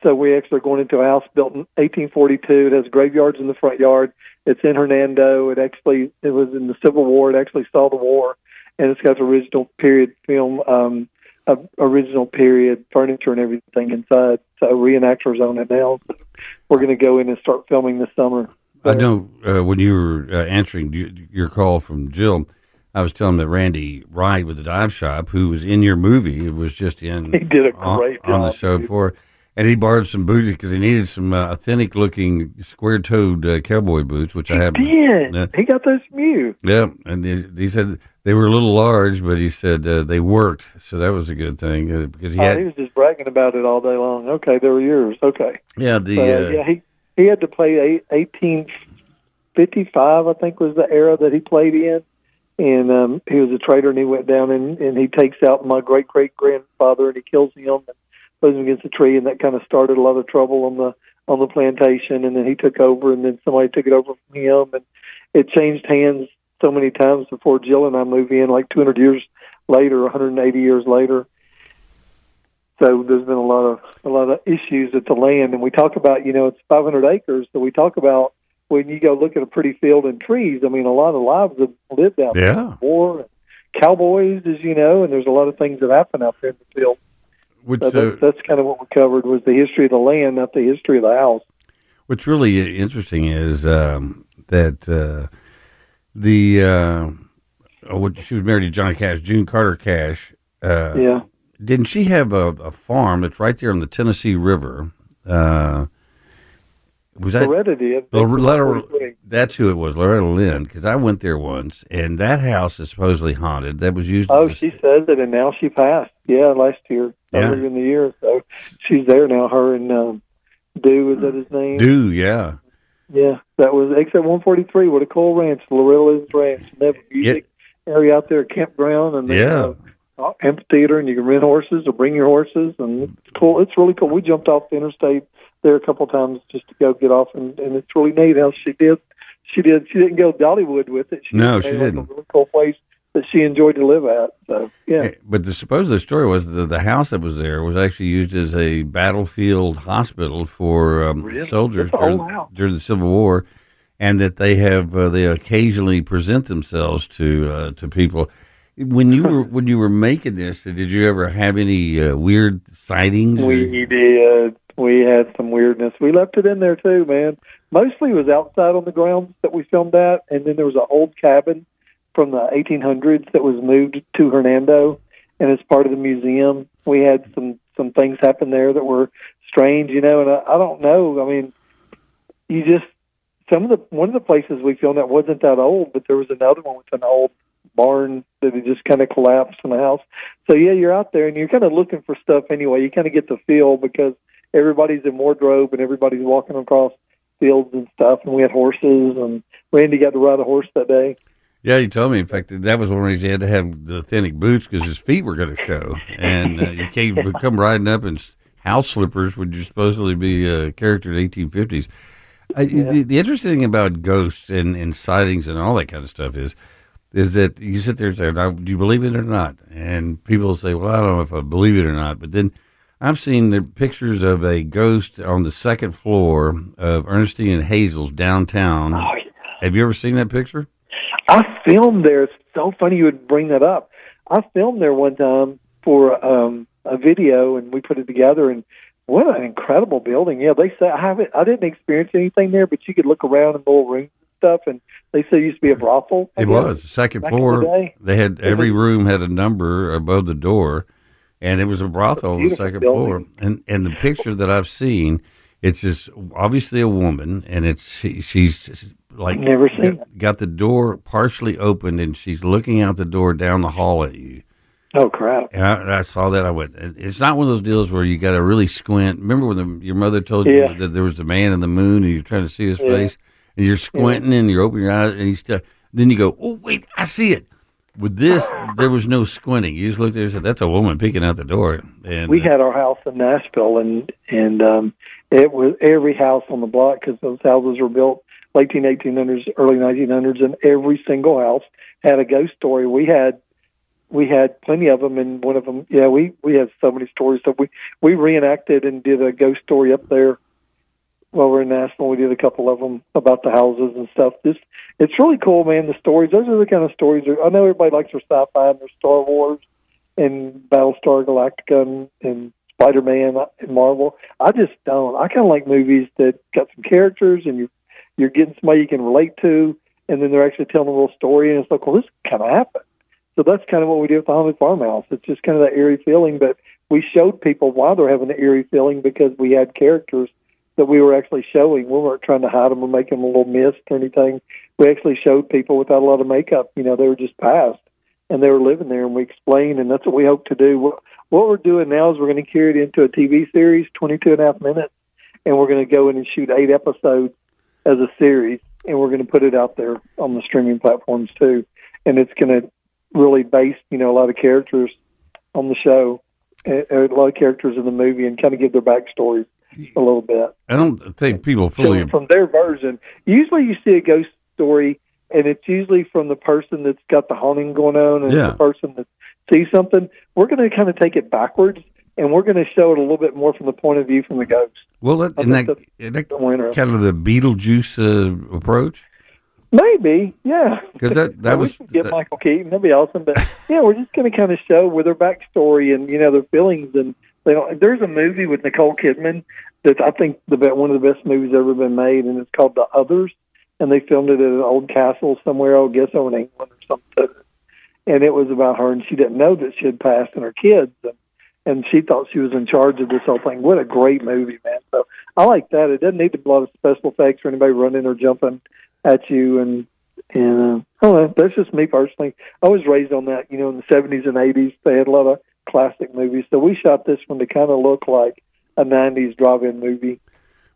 so we actually are going into a house built in 1842. It has graveyards in the front yard. It's in Hernando. It was in the Civil War. It actually saw the war, and it's got the original period film, original period furniture and everything inside. So reenactors own it now. We're going to go in and start filming this summer. I know when you were answering your call from Jill, I was telling that Randy Wright with the Dive Shop, who was in your movie, was just in. He did a great job on the show for. And he borrowed some boots because he needed some authentic-looking square-toed cowboy boots, which I have. He did. He got those from you. Yeah, and he said they were a little large, but he said they worked, so that was a good thing. Because he was just bragging about it all day long. Okay, they were yours. Okay. Yeah, he had to play 1855, I think, was the era that he played in. And he was a traitor, and he went down, and he takes out my great-great-grandfather, and he kills him. Put him against a tree, and that kind of started a lot of trouble on the plantation. And then he took over, and then somebody took it over from him, and it changed hands so many times before Jill and I moved in, like 200 years later, 180 years later. So there's been a lot of issues at the land, and we talk about it's 500 acres, so we talk about when you go look at a pretty field and trees. I mean, a lot of lives have lived out there. Yeah. War, cowboys, as you know, and there's a lot of things that happen out there in the field. That's kind of what we covered, was the history of the land, not the history of the house. What's really interesting is she was married to Johnny Cash, June Carter Cash. Didn't she have a farm that's right there on the Tennessee River? Was that Loretta did? That's who it was, Loretta Lynn, because I went there once, and that house is supposedly haunted. That was used. Oh, she says it, and now she passed. Yeah, last year, earlier in the year. So she's there now. Her and Dew, is that his name? Dew, yeah. Yeah, that was exit 143. What a cool ranch, Loretta Lynn's ranch. They have a music area out there, campground, and amphitheater, and you can rent horses or bring your horses, and it's cool. It's really cool. We jumped off the interstate there a couple of times just to go get off, and it's really neat how she did. She didn't go Dollywood with it. She didn't. It was a really cool place that she enjoyed to live at. So yeah. But the story was the house that was there was actually used as a battlefield hospital for soldiers during the Civil War, and that they have they occasionally present themselves to people. When you were making this, did you ever have any weird sightings? We did. We had some weirdness. We left it in there too, man. Mostly it was outside on the grounds that we filmed at, and then there was an old cabin from the 1800s that was moved to Hernando, and as part of the museum, we had some things happen there that were strange, and I don't know. I mean, one of the places we filmed at wasn't that old, but there was another one with an old barn that it just kind of collapsed in the house. So yeah, you're out there and you're kind of looking for stuff anyway. You kind of get the feel because everybody's in wardrobe and everybody's walking across fields and stuff. And we had horses, and Randy got to ride a horse that day. Yeah, you told me. In fact, that was one reason he had to have the authentic boots because his feet were going to show, and you can't come riding up in house slippers when you're supposedly be a character in the 1850s. The interesting thing about ghosts and sightings and all that kind of stuff is that you sit there and say, do you believe it or not? And people say, well, I don't know if I believe it or not. But then I've seen the pictures of a ghost on the second floor of Ernestine and Hazel's downtown. Oh, yeah. Have you ever seen that picture? I filmed there. It's so funny you would bring that up. I filmed there one time for a video, and we put it together, and what an incredible building. Yeah, they say I didn't experience anything there, but you could look around in the little rooms and stuff, and they said it used to be a brothel. It was. The second floor, they had every room had a number above the door, and it was a brothel on the second floor. And the picture that I've seen It's just obviously a woman, and she's like never seen got the door partially opened, and she's looking out the door down the hall at you. Oh, crap. And I saw that. I went, it's not one of those deals where you got to really squint. Remember when your mother told you that there was a man in the moon and you're trying to see his face, and you're squinting and you're opening your eyes, and then you go, oh, wait, I see it. With this, there was no squinting. You just looked there and said, that's a woman peeking out the door. And we had our house in Nashville, and it was every house on the block, because those houses were built late 1800s, early 1900s, and every single house had a ghost story. We had plenty of them, and one of them, we had so many stories. So we reenacted and did a ghost story up there while we were in Nashville. We did a couple of them about the houses and stuff. It's really cool, man, the stories. Those are the kind of stories. I know everybody likes their sci-fi and their Star Wars and Battlestar Galactica and Spider-Man and Marvel. I just don't. I kind of like movies that got some characters, and you're getting somebody you can relate to, and then they're actually telling a little story, and it's like, well, this kind of happened. So that's kind of what we do with the Haunted Farmhouse. It's just kind of that eerie feeling, but we showed people why they're having the eerie feeling, because we had characters that we were actually showing. We weren't trying to hide them or make them a little mist or anything. We actually showed people without a lot of makeup. You know, they were just passed, and they were living there, and we explained, and that's what we hope to do. What we're doing now is we're going to carry it into a TV series, 22 and a half minutes, and we're going to go in and shoot 8 episodes as a series, and we're going to put it out there on the streaming platforms too, and it's going to really based, a lot of characters on the show, a lot of characters in the movie, and kind of give their backstories a little bit. I don't think people fully... From their version. Usually you see a ghost story, and it's usually from the person that's got the haunting going on and the person that sees something. We're going to kind of take it backwards, and we're going to show it a little bit more from the point of view from the ghost. Well, that's kind of the Beetlejuice approach? Maybe, yeah. Because that was get Michael Keaton. That'd be awesome. But yeah, we're just going to kind of show with their backstory and their feelings. And there's a movie with Nicole Kidman that's I think one of the best movies ever been made, and it's called The Others. And they filmed it at an old castle somewhere, I guess, over in England or something. And it was about her, and she didn't know that she had passed, and her kids, and she thought she was in charge of this whole thing. What a great movie, man! So I like that. It doesn't need a lot of special effects or anybody running or jumping at you, and I don't know, that's just me personally. I was raised on that, in the 70s and 80s, they had a lot of classic movies, so we shot this one to kind of look like a 90s drive-in movie.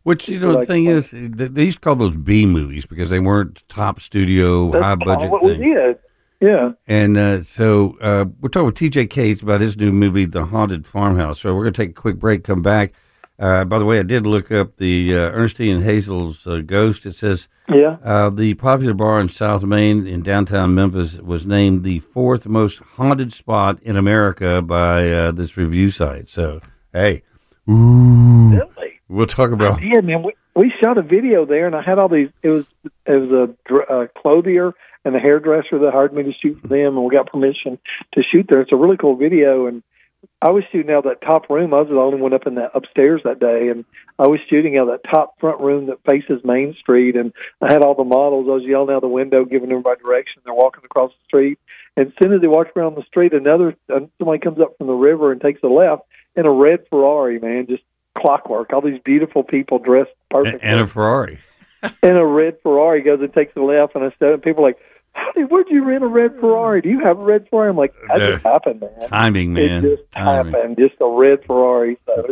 Which, the thing is, they used to call those B-movies because they weren't top studio, high-budget things. We did, yeah. And so we're talking with TJ Cates about his new movie, The Haunted Farmhouse, so we're going to take a quick break, come back. By the way, I did look up the Ernestine Hazel's ghost. It says the popular bar in South Main in downtown Memphis was named the 4th most haunted spot in America by this review site. So, hey, really? We'll talk about... Yeah, man, we shot a video there, and I had all these... It was a clothier and a hairdresser that hired me to shoot for them, and we got permission to shoot there. It's a really cool video, and I was shooting out that top room. I was the only one up in that upstairs that day, and I was shooting out that top front room that faces Main Street, and I had all the models. I was yelling out the window, giving everybody direction. They're walking across the street, and as soon as they walk around the street, somebody comes up from the river and takes a left in a red Ferrari, man, just clockwork. All these beautiful people dressed perfectly. And a Ferrari. And a red Ferrari goes and takes a left, and people are like, where'd you rent a red Ferrari? Do you have a red Ferrari? I'm like, that just happened, man. Timing, man. It just happened, just a red Ferrari. So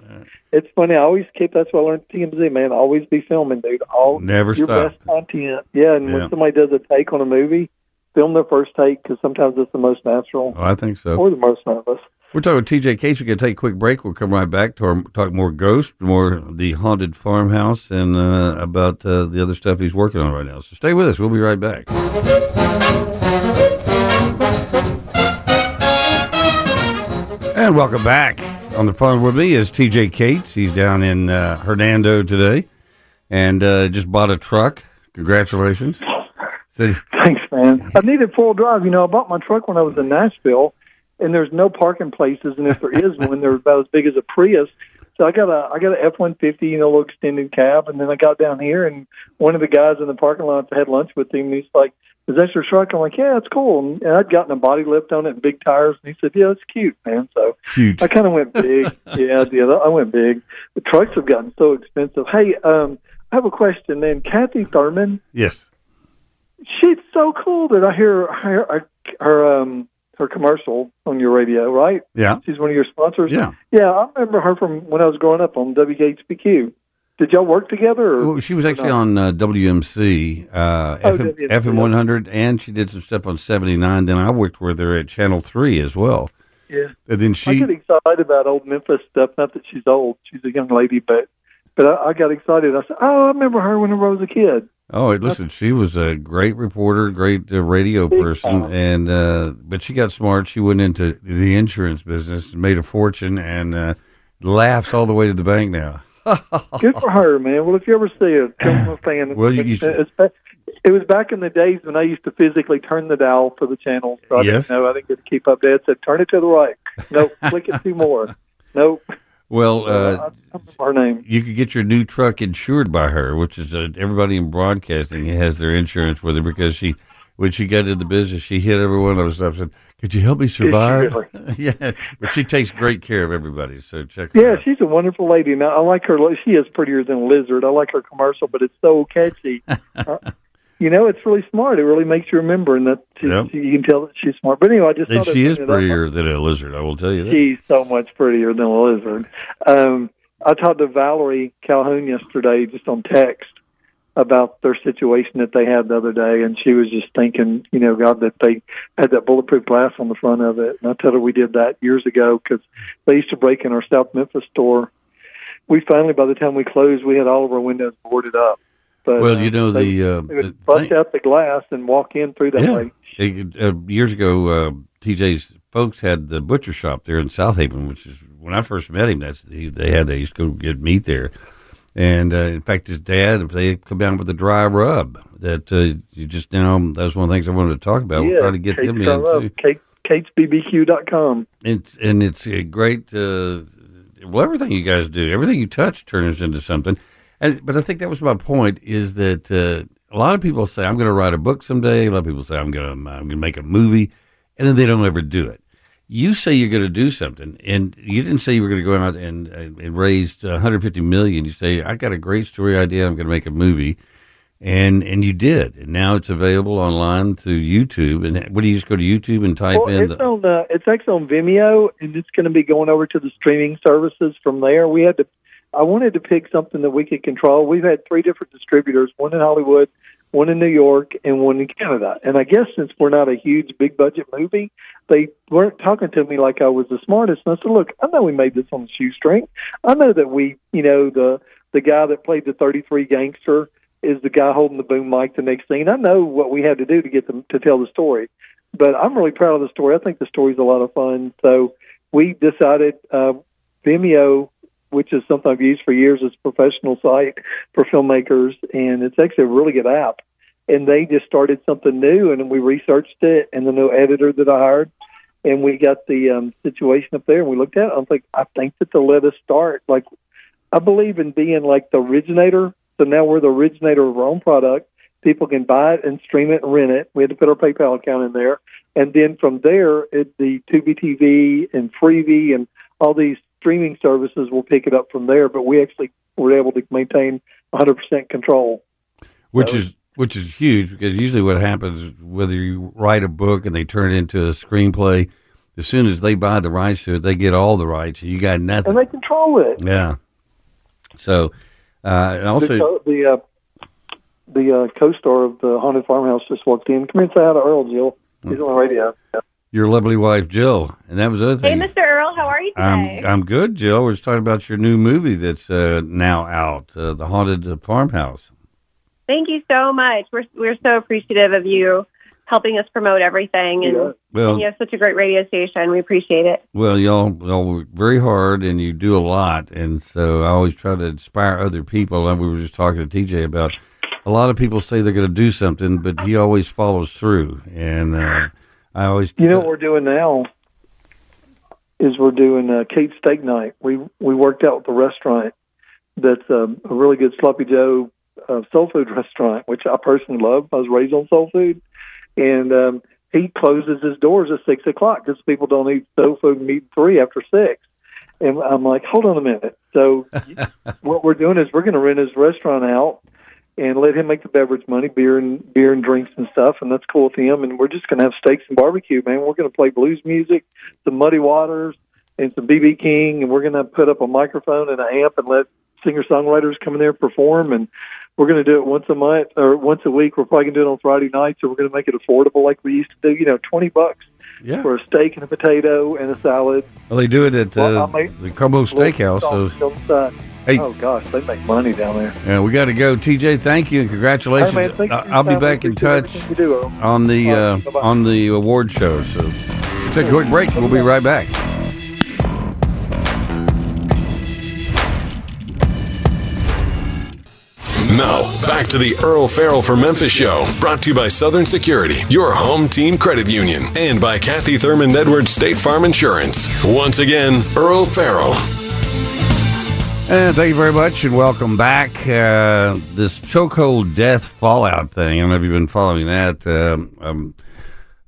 it's funny. I always that's what I learned at TMZ, man. Always be filming, dude. Never stop. Your best content. Yeah, and when somebody does a take on a movie, film their first take, because sometimes it's the most natural. Oh, I think so. Or the most nervous. We're talking with TJ Cates. We're going to take a quick break. We'll come right back to talk more ghosts, more the Haunted Farmhouse, and about the other stuff he's working on right now. So stay with us. We'll be right back. And welcome back. On the phone with me is TJ Cates. He's down in Hernando today, and just bought a truck. Congratulations. Thanks, man. I needed full drive. I bought my truck when I was in Nashville, and there's no parking places, and if there is one, they're about as big as a Prius. So I got a F-150, little extended cab, and then I got down here, and one of the guys in the parking lot, I had lunch with him, and he's like, his extra truck. I'm like, yeah, it's cool. And I'd gotten a body lift on it and big tires. And he said, yeah, it's cute, man. So huge. I kind of went big. I went big. The trucks have gotten so expensive. Hey, I have a question, man. Kathy Thurman. Yes. She's so cool that I hear her commercial on your radio, right? Yeah. She's one of your sponsors. Yeah. Yeah, I remember her from when I was growing up on WKHPQ. Did y'all work together? Well, she was actually on WMC, FM 100, and she did some stuff on 79. Then I worked with her at Channel 3 as well. Yeah. And then I get excited about old Memphis stuff. Not that she's old. She's a young lady, but I got excited. I said, oh, I remember her when I was a kid. Oh, listen, she was a great reporter, great radio person, and but she got smart. She went into the insurance business, made a fortune, and laughs all the way to the bank now. Good for her, man. Well, if you ever see her, come to a fan. Well, it was back in the days when I used to physically turn the dial for the channel. So I didn't get to keep up. Dad said, turn it to the right. Nope, click it two more. Nope. Well, her name. You could get your new truck insured by her, which is everybody in broadcasting has their insurance with her because when she got into the business, she hit every one of us up and said, could you help me survive? Really? Yeah, but she takes great care of everybody, so check her out. Yeah, she's a wonderful lady. Now, I like her. She is prettier than a lizard. I like her commercial, but it's so catchy. It's really smart. It really makes you remember, and that you can tell that she's smart. But anyway, she is prettier than a lizard, I will tell you that. She's so much prettier than a lizard. I talked to Valerie Calhoun yesterday just on text about their situation that they had the other day, and she was just thinking, God, that they had that bulletproof glass on the front of it. And I told her we did that years ago because they used to break in our South Memphis store. We finally, by the time we closed, we had all of our windows boarded up. But, they would bust out the glass and walk in through that way. Years ago, TJ's folks had the butcher shop there in South Haven, which is when I first met him. They used to go get meat there, and in fact, his dad they come down with a dry rub that you just that was one of the things I wanted to talk about. We're trying to get them in too. Catesbbq.com. It's a great. Everything you guys do, everything you touch turns into something. But I think that was my point, is that a lot of people say, I'm going to write a book someday. A lot of people say, I'm going to make a movie. And then they don't ever do it. You say you're going to do something, and you didn't say you were going to go out and raise $150 million. You say, I got a great story idea. I'm going to make a movie. And you did. And now it's available online through YouTube. And what do you just go to YouTube and type in? It's actually on Vimeo, and it's going to be going over to the streaming services from there. I wanted to pick something that we could control. We've had three different distributors, one in Hollywood, one in New York, and one in Canada. And I guess since we're not a huge, big-budget movie, they weren't talking to me like I was the smartest. And I said, look, I know we made this on the shoestring. I know that we, the guy that played the 33 gangster is the guy holding the boom mic the next scene. I know what we had to do to get them to tell the story. But I'm really proud of the story. I think the story's a lot of fun. So we decided Vimeo, which is something I've used for years as a professional site for filmmakers, and it's actually a really good app. And they just started something new, and we researched it, and the new editor that I hired, and we got the situation up there, and we looked at it. I'm like, I think that they'll let us start. Like, I believe in being like the originator, so now we're the originator of our own product. People can buy it and stream it and rent it. We had to put our PayPal account in there. And then from there, the Tubi TV and Freevee and all these streaming services will pick it up from there, but we actually were able to maintain 100% control, which is huge, because usually what happens, whether you write a book and they turn it into a screenplay, as soon as they buy the rights to it, they get all the rights. You got nothing, and they control it. Yeah. So, and also the co-star of the Haunted Farmhouse just walked in. Come in, say hi to Earle, Jill. He's on the radio. Yeah. Your lovely wife, Jill, and that was the other thing. Hey, Mr. Earle, how are you today? I'm good, Jill. We're just talking about your new movie that's now out, The Haunted Farmhouse. Thank you so much. We're so appreciative of you helping us promote everything, and, and you have such a great radio station. We appreciate it. Well, y'all work very hard, and you do a lot, and so I always try to inspire other people. And we were just talking to TJ about a lot of people say they're going to do something, but he always follows through, and I always, what we're doing now is we're doing Kate's Steak Night. We worked out with a restaurant that's a really good Sloppy Joe soul food restaurant, which I personally love. I was raised on soul food, and he closes his doors at 6 o'clock because people don't eat soul food and meat 3 after 6. And I'm like, hold on a minute. So what we're doing is we're going to rent his restaurant out and let him make the beverage money, beer and drinks and stuff, and that's cool with him. And we're just going to have steaks and barbecue, man. We're going to play blues music, some Muddy Waters, and some BB King, and we're going to put up a microphone and an amp and let singer-songwriters come in there and perform. And we're going to do it once a month or once a week. We're probably going to do it on Friday nights, so we're going to make it affordable like we used to do, $20 for a steak and a potato and a salad. Well, they do it at the Como Steakhouse. Hey. Oh, gosh, they make money down there. Yeah, we got to go. TJ, thank you and congratulations. Hey, man, I'll be back in touch on the award show. So take a quick break. We'll be right back. Now, back to the Earle Farrell 4Memphis Show, brought to you by Southern Security, your home team credit union, and by Kathy Thurman Edwards State Farm Insurance. Once again, Earle Farrell. And thank you very much, and welcome back. This chokehold death fallout thing, I don't know if you've been following that. The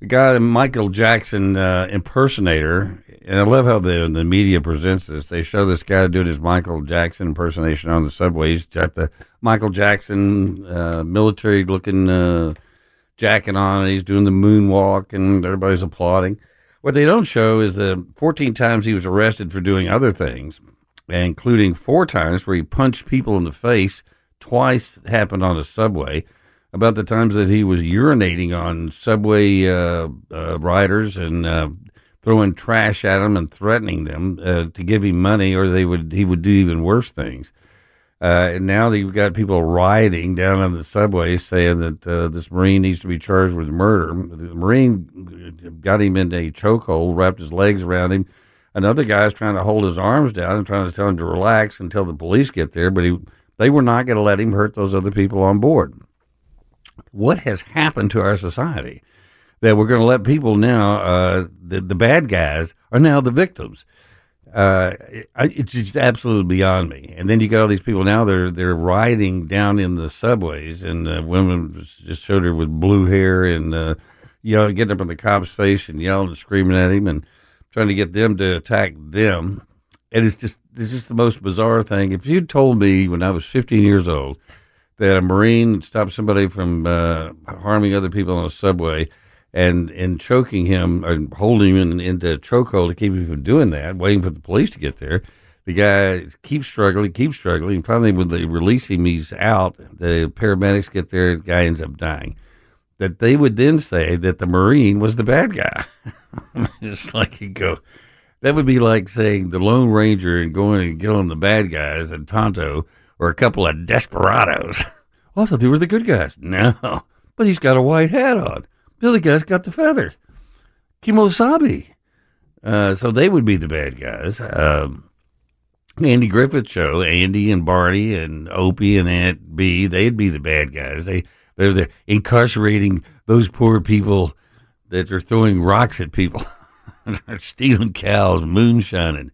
guy, Michael Jackson impersonator, and I love how the media presents this. They show this guy doing his Michael Jackson impersonation on the subway. He's got the Michael Jackson military-looking jacket on, and he's doing the moonwalk, and everybody's applauding. What they don't show is the 14 times he was arrested for doing other things, including 4 times where he punched people in the face. Twice happened on a subway. About the times that he was urinating on subway riders and throwing trash at them and threatening them to give him money, or he would do even worse things. And now that you've got people rioting down on the subway saying that this Marine needs to be charged with murder. The Marine got him in a chokehold, wrapped his legs around him. Another guy's trying to hold his arms down and trying to tell him to relax until the police get there, but they were not going to let him hurt those other people on board. What has happened to our society? That we're going to let people now, the bad guys are now the victims. It's just absolutely beyond me. And then you got all these people now, they're riding down in the subways, and women just showed her with blue hair and getting up in the cop's face and yelling and screaming at him and trying to get them to attack them. And it's just the most bizarre thing. If you'd told me when I was 15 years old that a Marine stopped somebody from harming other people on a subway and choking him or holding him into a chokehold to keep him from doing that, waiting for the police to get there. The guy keeps struggling. And finally, when they release him, he's out. The paramedics get there. The guy ends up dying. That they would then say that the Marine was the bad guy. It's like you go. That would be like saying the Lone Ranger and going and killing the bad guys at Tonto or a couple of desperados. I thought they were the good guys. No, but he's got a white hat on. The other guy's got the feather. Kimosabe. So they would be the bad guys. Andy Griffith Show, Andy and Barney and Opie and Aunt B, they'd be the bad guys. They're incarcerating those poor people that are throwing rocks at people. They're stealing cows, moonshining.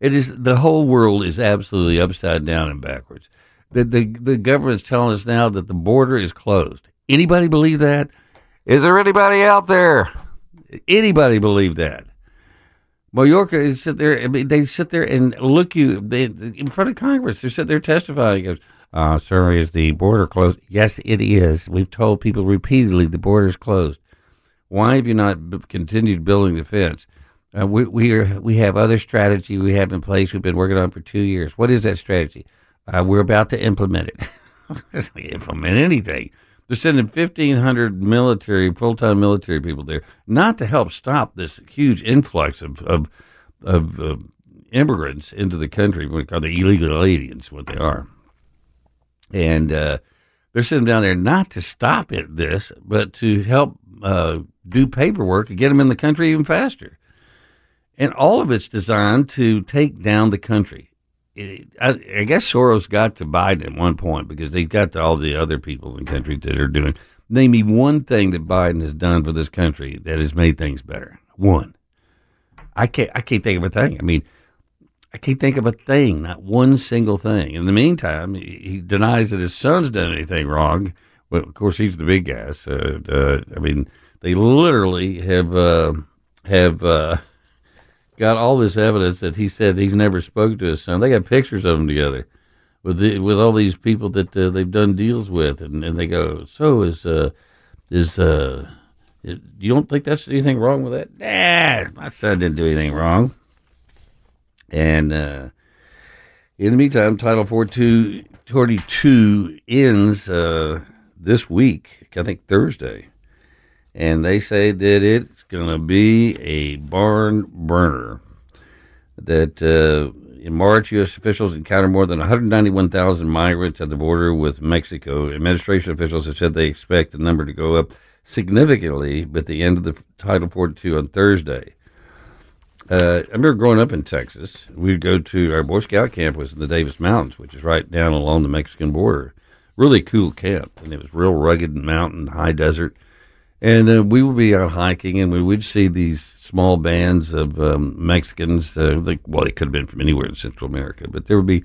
It is, the whole world is absolutely upside down and backwards. The government's telling us now that the border is closed. Anybody believe that? Is there anybody out there? Anybody believe that? Mallorca sit there. I mean, they sit there and look you in front of Congress. They sit there testifying. He goes, "Sir, is the border closed?" Yes, it is. We've told people repeatedly the border's closed. Why have you not continued building the fence? We have other strategy we have in place we've been working on for 2 years. What is that strategy? We're about to implement it. Implement anything. They're sending 1,500 full-time military people there, not to help stop this huge influx of immigrants into the country, what we call the illegal aliens, what they are. And they're sending them down there not to stop this, but to help do paperwork and get them in the country even faster. And all of it's designed to take down the country. I guess Soros got to Biden at one point because they've got to all the other people in the country that are doing. Name me one thing that Biden has done for this country that has made things better. One. I can't think of a thing. I mean, I can't think of a thing, not one single thing. In the meantime, he denies that his son's done anything wrong. Well, of course, he's the big guy. So, They literally have got all this evidence that he said he's never spoken to his son. They got pictures of them together with all these people that they've done deals with, and they go, so is you don't think that's anything wrong with that? Nah, my son didn't do anything wrong. And in the meantime, Title 42 ends this week, I think Thursday. And they say that it's going to be a barn burner. That in March, U.S. officials encountered more than 191,000 migrants at the border with Mexico. Administration officials have said they expect the number to go up significantly at the end of the Title 42 on Thursday. I remember growing up in Texas, we'd go to our Boy Scout camp was in the Davis Mountains, which is right down along the Mexican border. Really cool camp, and it was real rugged mountain, high desert. And we would be out hiking, and we would see these small bands of Mexicans. They could have been from anywhere in Central America, but there would be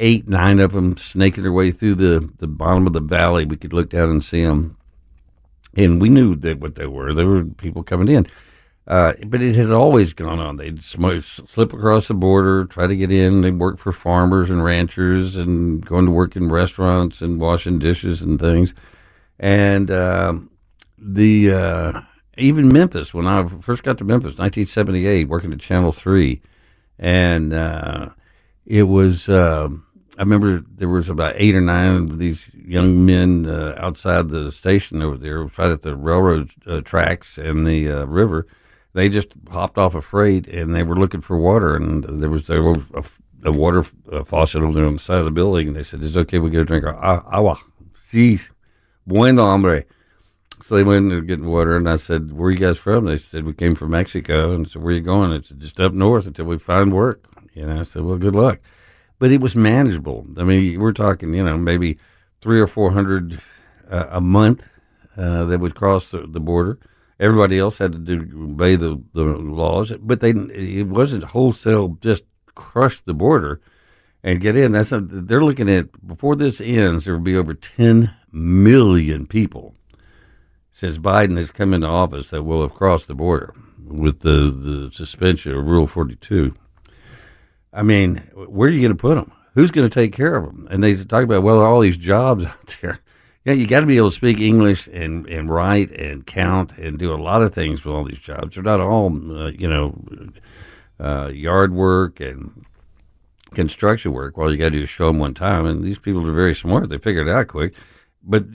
8, 9 of them snaking their way through the bottom of the valley. We could look down and see them. And we knew that what they were. They were people coming in. But it had always gone on. They'd slip across the border, try to get in. They'd work for farmers and ranchers and going to work in restaurants and washing dishes and things. And even Memphis, when I first got to Memphis, 1978, working at Channel 3, and it was... I remember there was about 8 or 9 of these young men outside the station over there, right at the railroad tracks and the river. They just hopped off a freight, and they were looking for water, and there was a water faucet over there on the side of the building, and they said, it's okay, we get a drink. Agua, sí, buen hombre. So they went and getting water, and I said, where are you guys from? They said, we came from Mexico. And I said, where are you going? It's just up north until we find work. And I said, well, good luck. But it was manageable. I mean, we're talking, maybe 300 or 400 a month that would cross the border. Everybody else had to obey the laws, but it wasn't wholesale just crush the border and get in. They're looking at, before this ends, there will be over 10 million people since Biden has come into office that will have crossed the border with the suspension of Rule 42. I mean, where are you going to put them? Who's going to take care of them? And they talk about, well, all these jobs out there. Yeah, you got to be able to speak English and write and count and do a lot of things with all these jobs. They're not all, yard work and construction work. Well, you got to do show them one time. And these people are very smart. They figure it out quick. But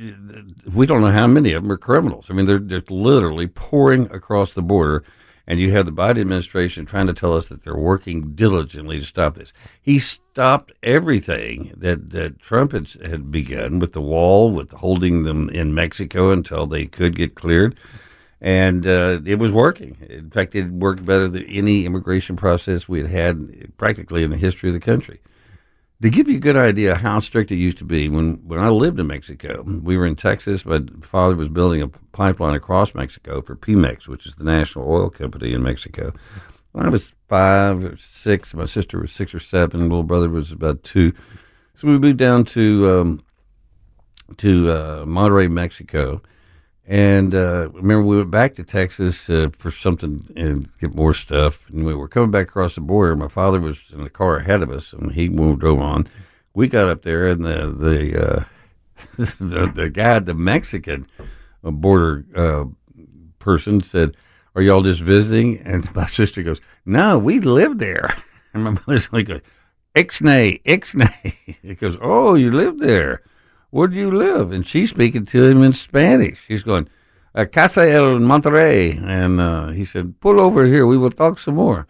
we don't know how many of them are criminals. I mean, they're just literally pouring across the border. And you have the Biden administration trying to tell us that they're working diligently to stop this. He stopped everything that Trump had begun with the wall, with holding them in Mexico until they could get cleared. And it was working. In fact, it worked better than any immigration process we had practically in the history of the country. To give you a good idea how strict it used to be, when I lived in Mexico, we were in Texas. My father was building a pipeline across Mexico for Pemex, which is the national oil company in Mexico. When I was 5 or 6, my sister was 6 or 7, little brother was about 2. So we moved down to Monterey, Mexico. And remember, we went back to Texas for something and get more stuff. And we were coming back across the border. My father was in the car ahead of us, and he drove on. We got up there, and the the guy, the Mexican border person, said, "Are y'all just visiting?" And my sister goes, "No, we live there." And my mother's like, "Ixnay, ixnay." He goes, "Oh, you live there? Where do you live?" And she's speaking to him in Spanish. She's going, Casa el Monterrey. And he said, pull over here. We will talk some more.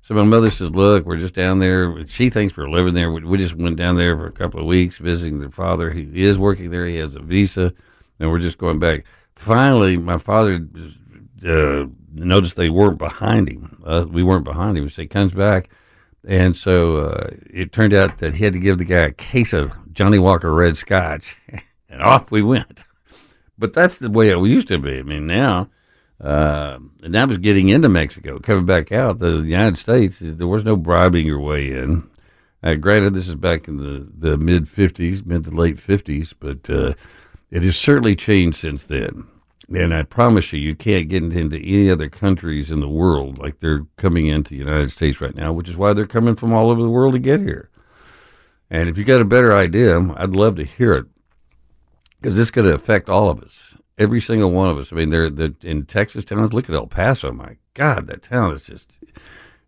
So my mother says, look, we're just down there. She thinks we're living there. We just went down there for a couple of weeks visiting their father. He is working there. He has a visa. And we're just going back. Finally, my father noticed they weren't behind him. We weren't behind him. So he comes back. And so it turned out that he had to give the guy a case of Johnny Walker Red Scotch, and off we went. But that's the way it used to be. I mean, now, and that was getting into Mexico. Coming back out, the United States, there was no bribing your way in. Granted, this is back in the mid-50s, mid to late 50s, but it has certainly changed since then. And I promise you, you can't get into any other countries in the world like they're coming into the United States right now, which is why they're coming from all over the world to get here. And if you got a better idea, I'd love to hear it, because this is going to affect all of us, every single one of us. I mean, they're in Texas towns. Look at El Paso. My God, that town is just,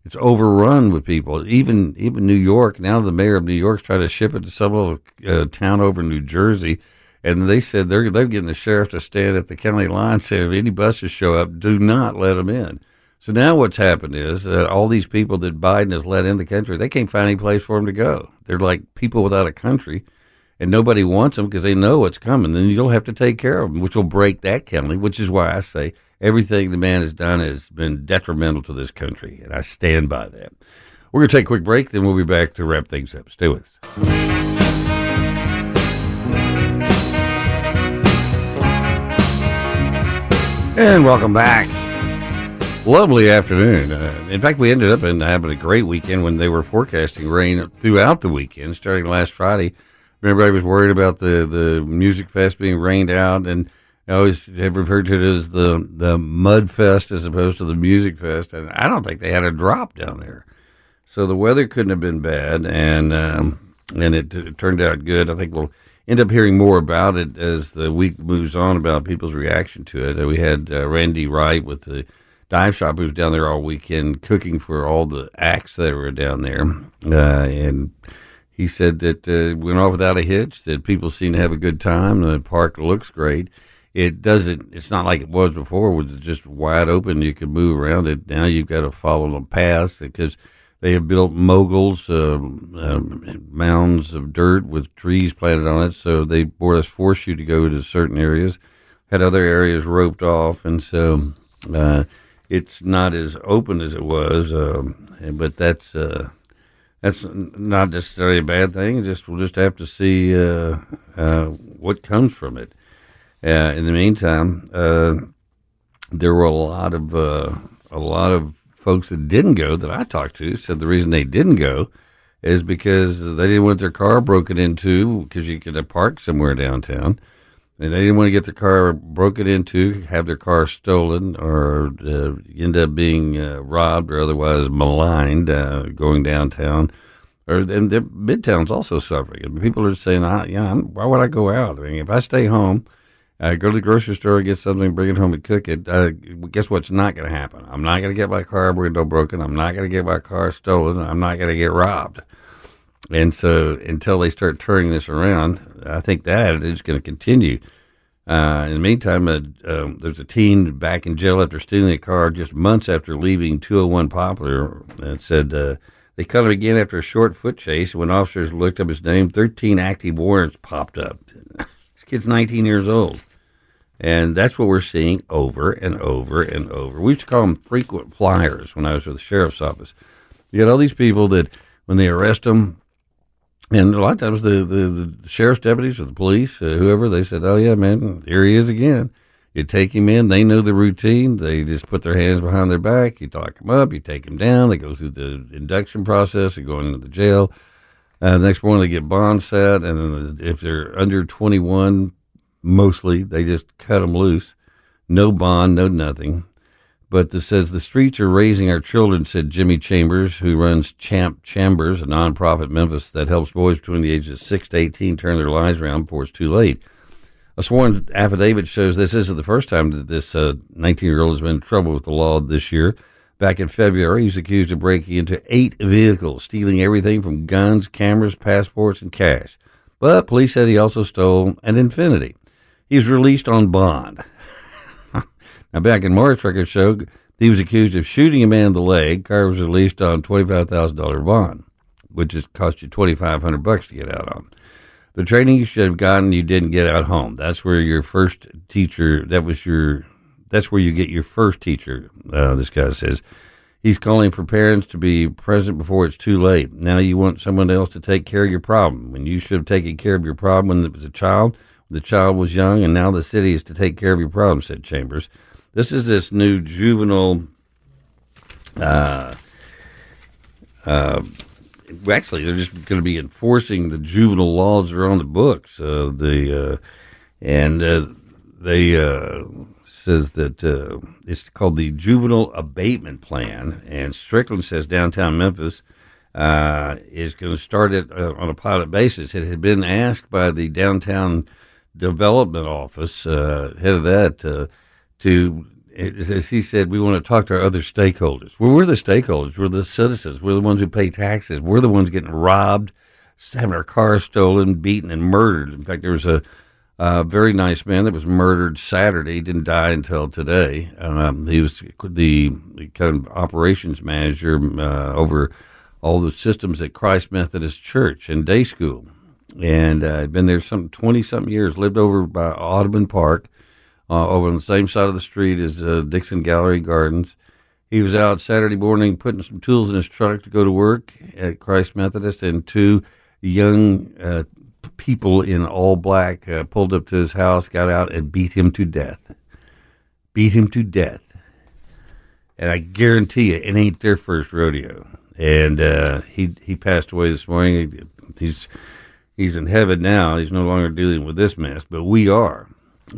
it's overrun with people. Even New York, now the mayor of New York's trying to ship it to some little town over in New Jersey. And they said they're getting the sheriff to stand at the county line saying, if any buses show up, do not let them in. So now what's happened is all these people that Biden has let in the country, they can't find any place for them to go. They're like people without a country, and nobody wants them because they know what's coming. Then you'll have to take care of them, which will break that county, which is why I say everything the man has done has been detrimental to this country, and I stand by that. We're going to take a quick break, then we'll be back to wrap things up. Stay with us. And welcome back. Lovely afternoon. In fact, we ended up having a great weekend when they were forecasting rain throughout the weekend, starting last Friday. Everybody was worried about the music fest being rained out, and I always have referred to it as the mud fest as opposed to the music fest, and I don't think they had a drop down there. So the weather couldn't have been bad, and it turned out good. I think we'll end up hearing more about it as the week moves on about people's reaction to it. We had Randy Wright with the Dive Shop, who was down there all weekend cooking for all the acts that were down there. And he said that it went off without a hitch, that people seem to have a good time. The park looks great. It's not like it was before, it was just wide open. You could move around it. Now you've got to follow the paths because they have built moguls, mounds of dirt with trees planted on it, so they more or less force you to go to certain areas, had other areas roped off, and so it's not as open as it was, but that's not necessarily a bad thing. We'll just have to see what comes from it. In the meantime, there were a lot of folks that didn't go that I talked to said the reason they didn't go is because they didn't want their car broken into, because you could park somewhere downtown, and they didn't want to get their car broken into, have their car stolen, or end up being robbed or otherwise maligned going downtown. And the Midtown's also suffering. And people are saying, why would I go out? I mean, if I stay home, I go to the grocery store, get something, bring it home and cook it. Guess what's not going to happen? I'm not going to get my car window broken. I'm not going to get my car stolen. I'm not going to get robbed. And so until they start turning this around, I think that attitude is going to continue. In the meantime, there's a teen back in jail after stealing a car just months after leaving 201 Poplar. It said they caught him again after a short foot chase. When officers looked up his name, 13 active warrants popped up. This kid's 19 years old. And that's what we're seeing over and over and over. We used to call them frequent flyers when I was with the sheriff's office. You had all these people that when they arrest them, and a lot of times the sheriff's deputies or the police, whoever, they said, oh, yeah, man, here he is again. You take him in. They know the routine. They just put their hands behind their back. You talk him up. You take him down. They go through the induction process and go into the jail. The next morning they get bond set, and then if they're under 21, mostly, they just cut them loose. No bond, no nothing. But this says, the streets are raising our children, said Jimmy Chambers, who runs Champ Chambers, a nonprofit in Memphis that helps boys between the ages of 6 to 18 turn their lives around before it's too late. A sworn affidavit shows this isn't the first time that this 19-year-old has been in trouble with the law this year. Back in February, he's accused of breaking into 8 vehicles, stealing everything from guns, cameras, passports, and cash. But police said he also stole an Infiniti. He's released on bond. Now, back in March, records show he was accused of shooting a man in the leg. Car was released on $25,000 bond, which has cost you $2,500 to get out on. The training you should have gotten, you didn't get out home. That's where your first teacher. That's where you get your first teacher. This guy says he's calling for parents to be present before it's too late. Now you want someone else to take care of your problem when you should have taken care of your problem when it was a child. The child was young, and now the city is to take care of your problem, said Chambers. This is this new juvenile. Actually, they're just going to be enforcing the juvenile laws that are on the books. They says that it's called the Juvenile Abatement Plan, and Strickland says downtown Memphis is going to start it on a pilot basis. It had been asked by the downtown development office, head of that, to, as he said, we want to talk to our other stakeholders. Well, we're the stakeholders. We're the citizens. We're the ones who pay taxes. We're the ones getting robbed, having our cars stolen, beaten, and murdered. In fact, there was a very nice man that was murdered Saturday. He didn't die until today. He was the kind of operations manager over all the systems at Christ Methodist Church and day school. And had been there some 20-something years, lived over by Audubon Park, over on the same side of the street as Dixon Gallery Gardens. He was out Saturday morning putting some tools in his truck to go to work at Christ Methodist, and two young people in all black pulled up to his house, got out, and beat him to death. Beat him to death. And I guarantee you, it ain't their first rodeo. And he passed away this morning. He's in heaven now. He's no longer dealing with this mess, but we are.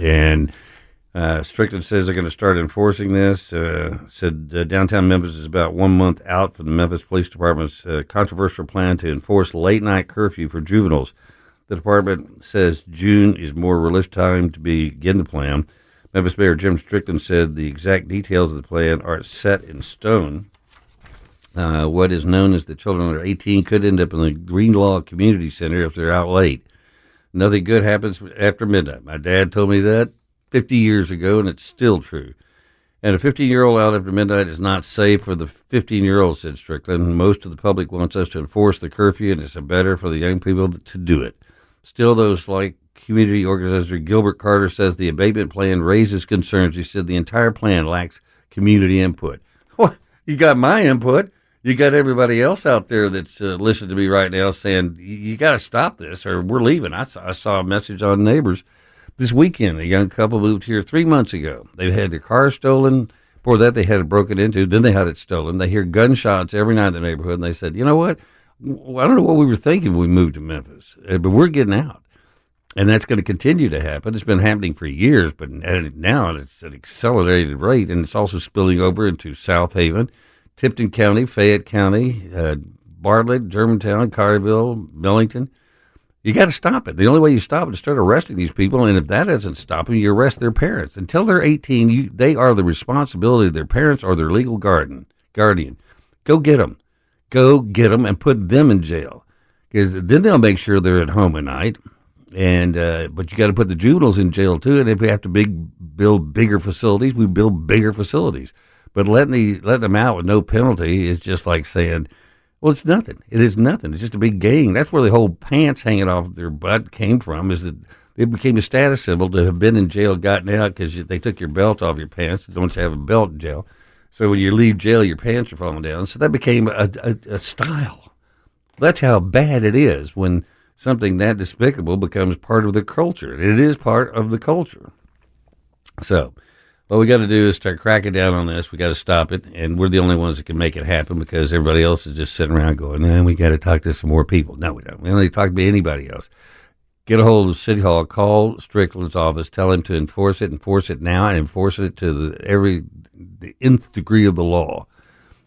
And Strickland says they're going to start enforcing this. Said downtown Memphis is about 1 month out from the Memphis Police Department's controversial plan to enforce late-night curfew for juveniles. The department says June is more realistic time to begin the plan. Memphis Mayor Jim Strickland said the exact details of the plan are set in stone. What is known as the children under 18 could end up in the Greenlaw Community Center if they're out late. Nothing good happens after midnight. My dad told me that 50 years ago, and it's still true. And a 15-year-old out after midnight is not safe for the 15-year-old, said Strickland. Most of the public wants us to enforce the curfew, and it's better for the young people to do it. Still, those like community organizer Gilbert Carter says the abatement plan raises concerns. He said the entire plan lacks community input. Well, you got my input. You got everybody else out there that's listening to me right now saying, you got to stop this or we're leaving. I saw a message on Neighbors this weekend. A young couple moved here 3 months ago. They had their car stolen. Before that, they had it broken into. Then they had it stolen. They hear gunshots every night in the neighborhood, and they said, you know what? I don't know what we were thinking when we moved to Memphis, but we're getting out. And that's going to continue to happen. It's been happening for years, but now it's at an accelerated rate, and it's also spilling over into South Haven, Tipton County, Fayette County, Bartlett, Germantown, Collierville, Millington. You got to stop it. The only way you stop it is start arresting these people, and if that doesn't stop them, you arrest their parents. Until they're 18, they are the responsibility of their parents or their legal guardian. Go get them. Go get them and put them in jail, because then they'll make sure they're at home at night. And but you got to put the juveniles in jail too. And if we have to build bigger facilities, we build bigger facilities. But letting them out with no penalty is just like saying, well, it's nothing. It is nothing. It's just a big gang. That's where the whole pants hanging off their butt came from. Is that it became a status symbol to have been in jail, gotten out because they took your belt off your pants. You don't have a belt in jail. So when you leave jail, your pants are falling down. So that became a style. That's how bad it is when something that despicable becomes part of the culture. It is part of the culture. So what we got to do is start cracking down on this. We got to stop it, and we're the only ones that can make it happen because everybody else is just sitting around going, we got to talk to some more people. No, we don't. We don't need to talk to anybody else. Get a hold of City Hall. Call Strickland's office. Tell him to enforce it now, and enforce it to the nth degree of the law,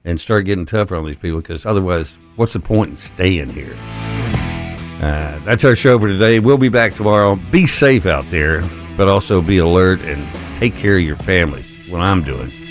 and start getting tougher on these people, because otherwise, what's the point in staying here? That's our show for today. We'll be back tomorrow. Be safe out there, but also be alert and take care of your families. What I'm doing.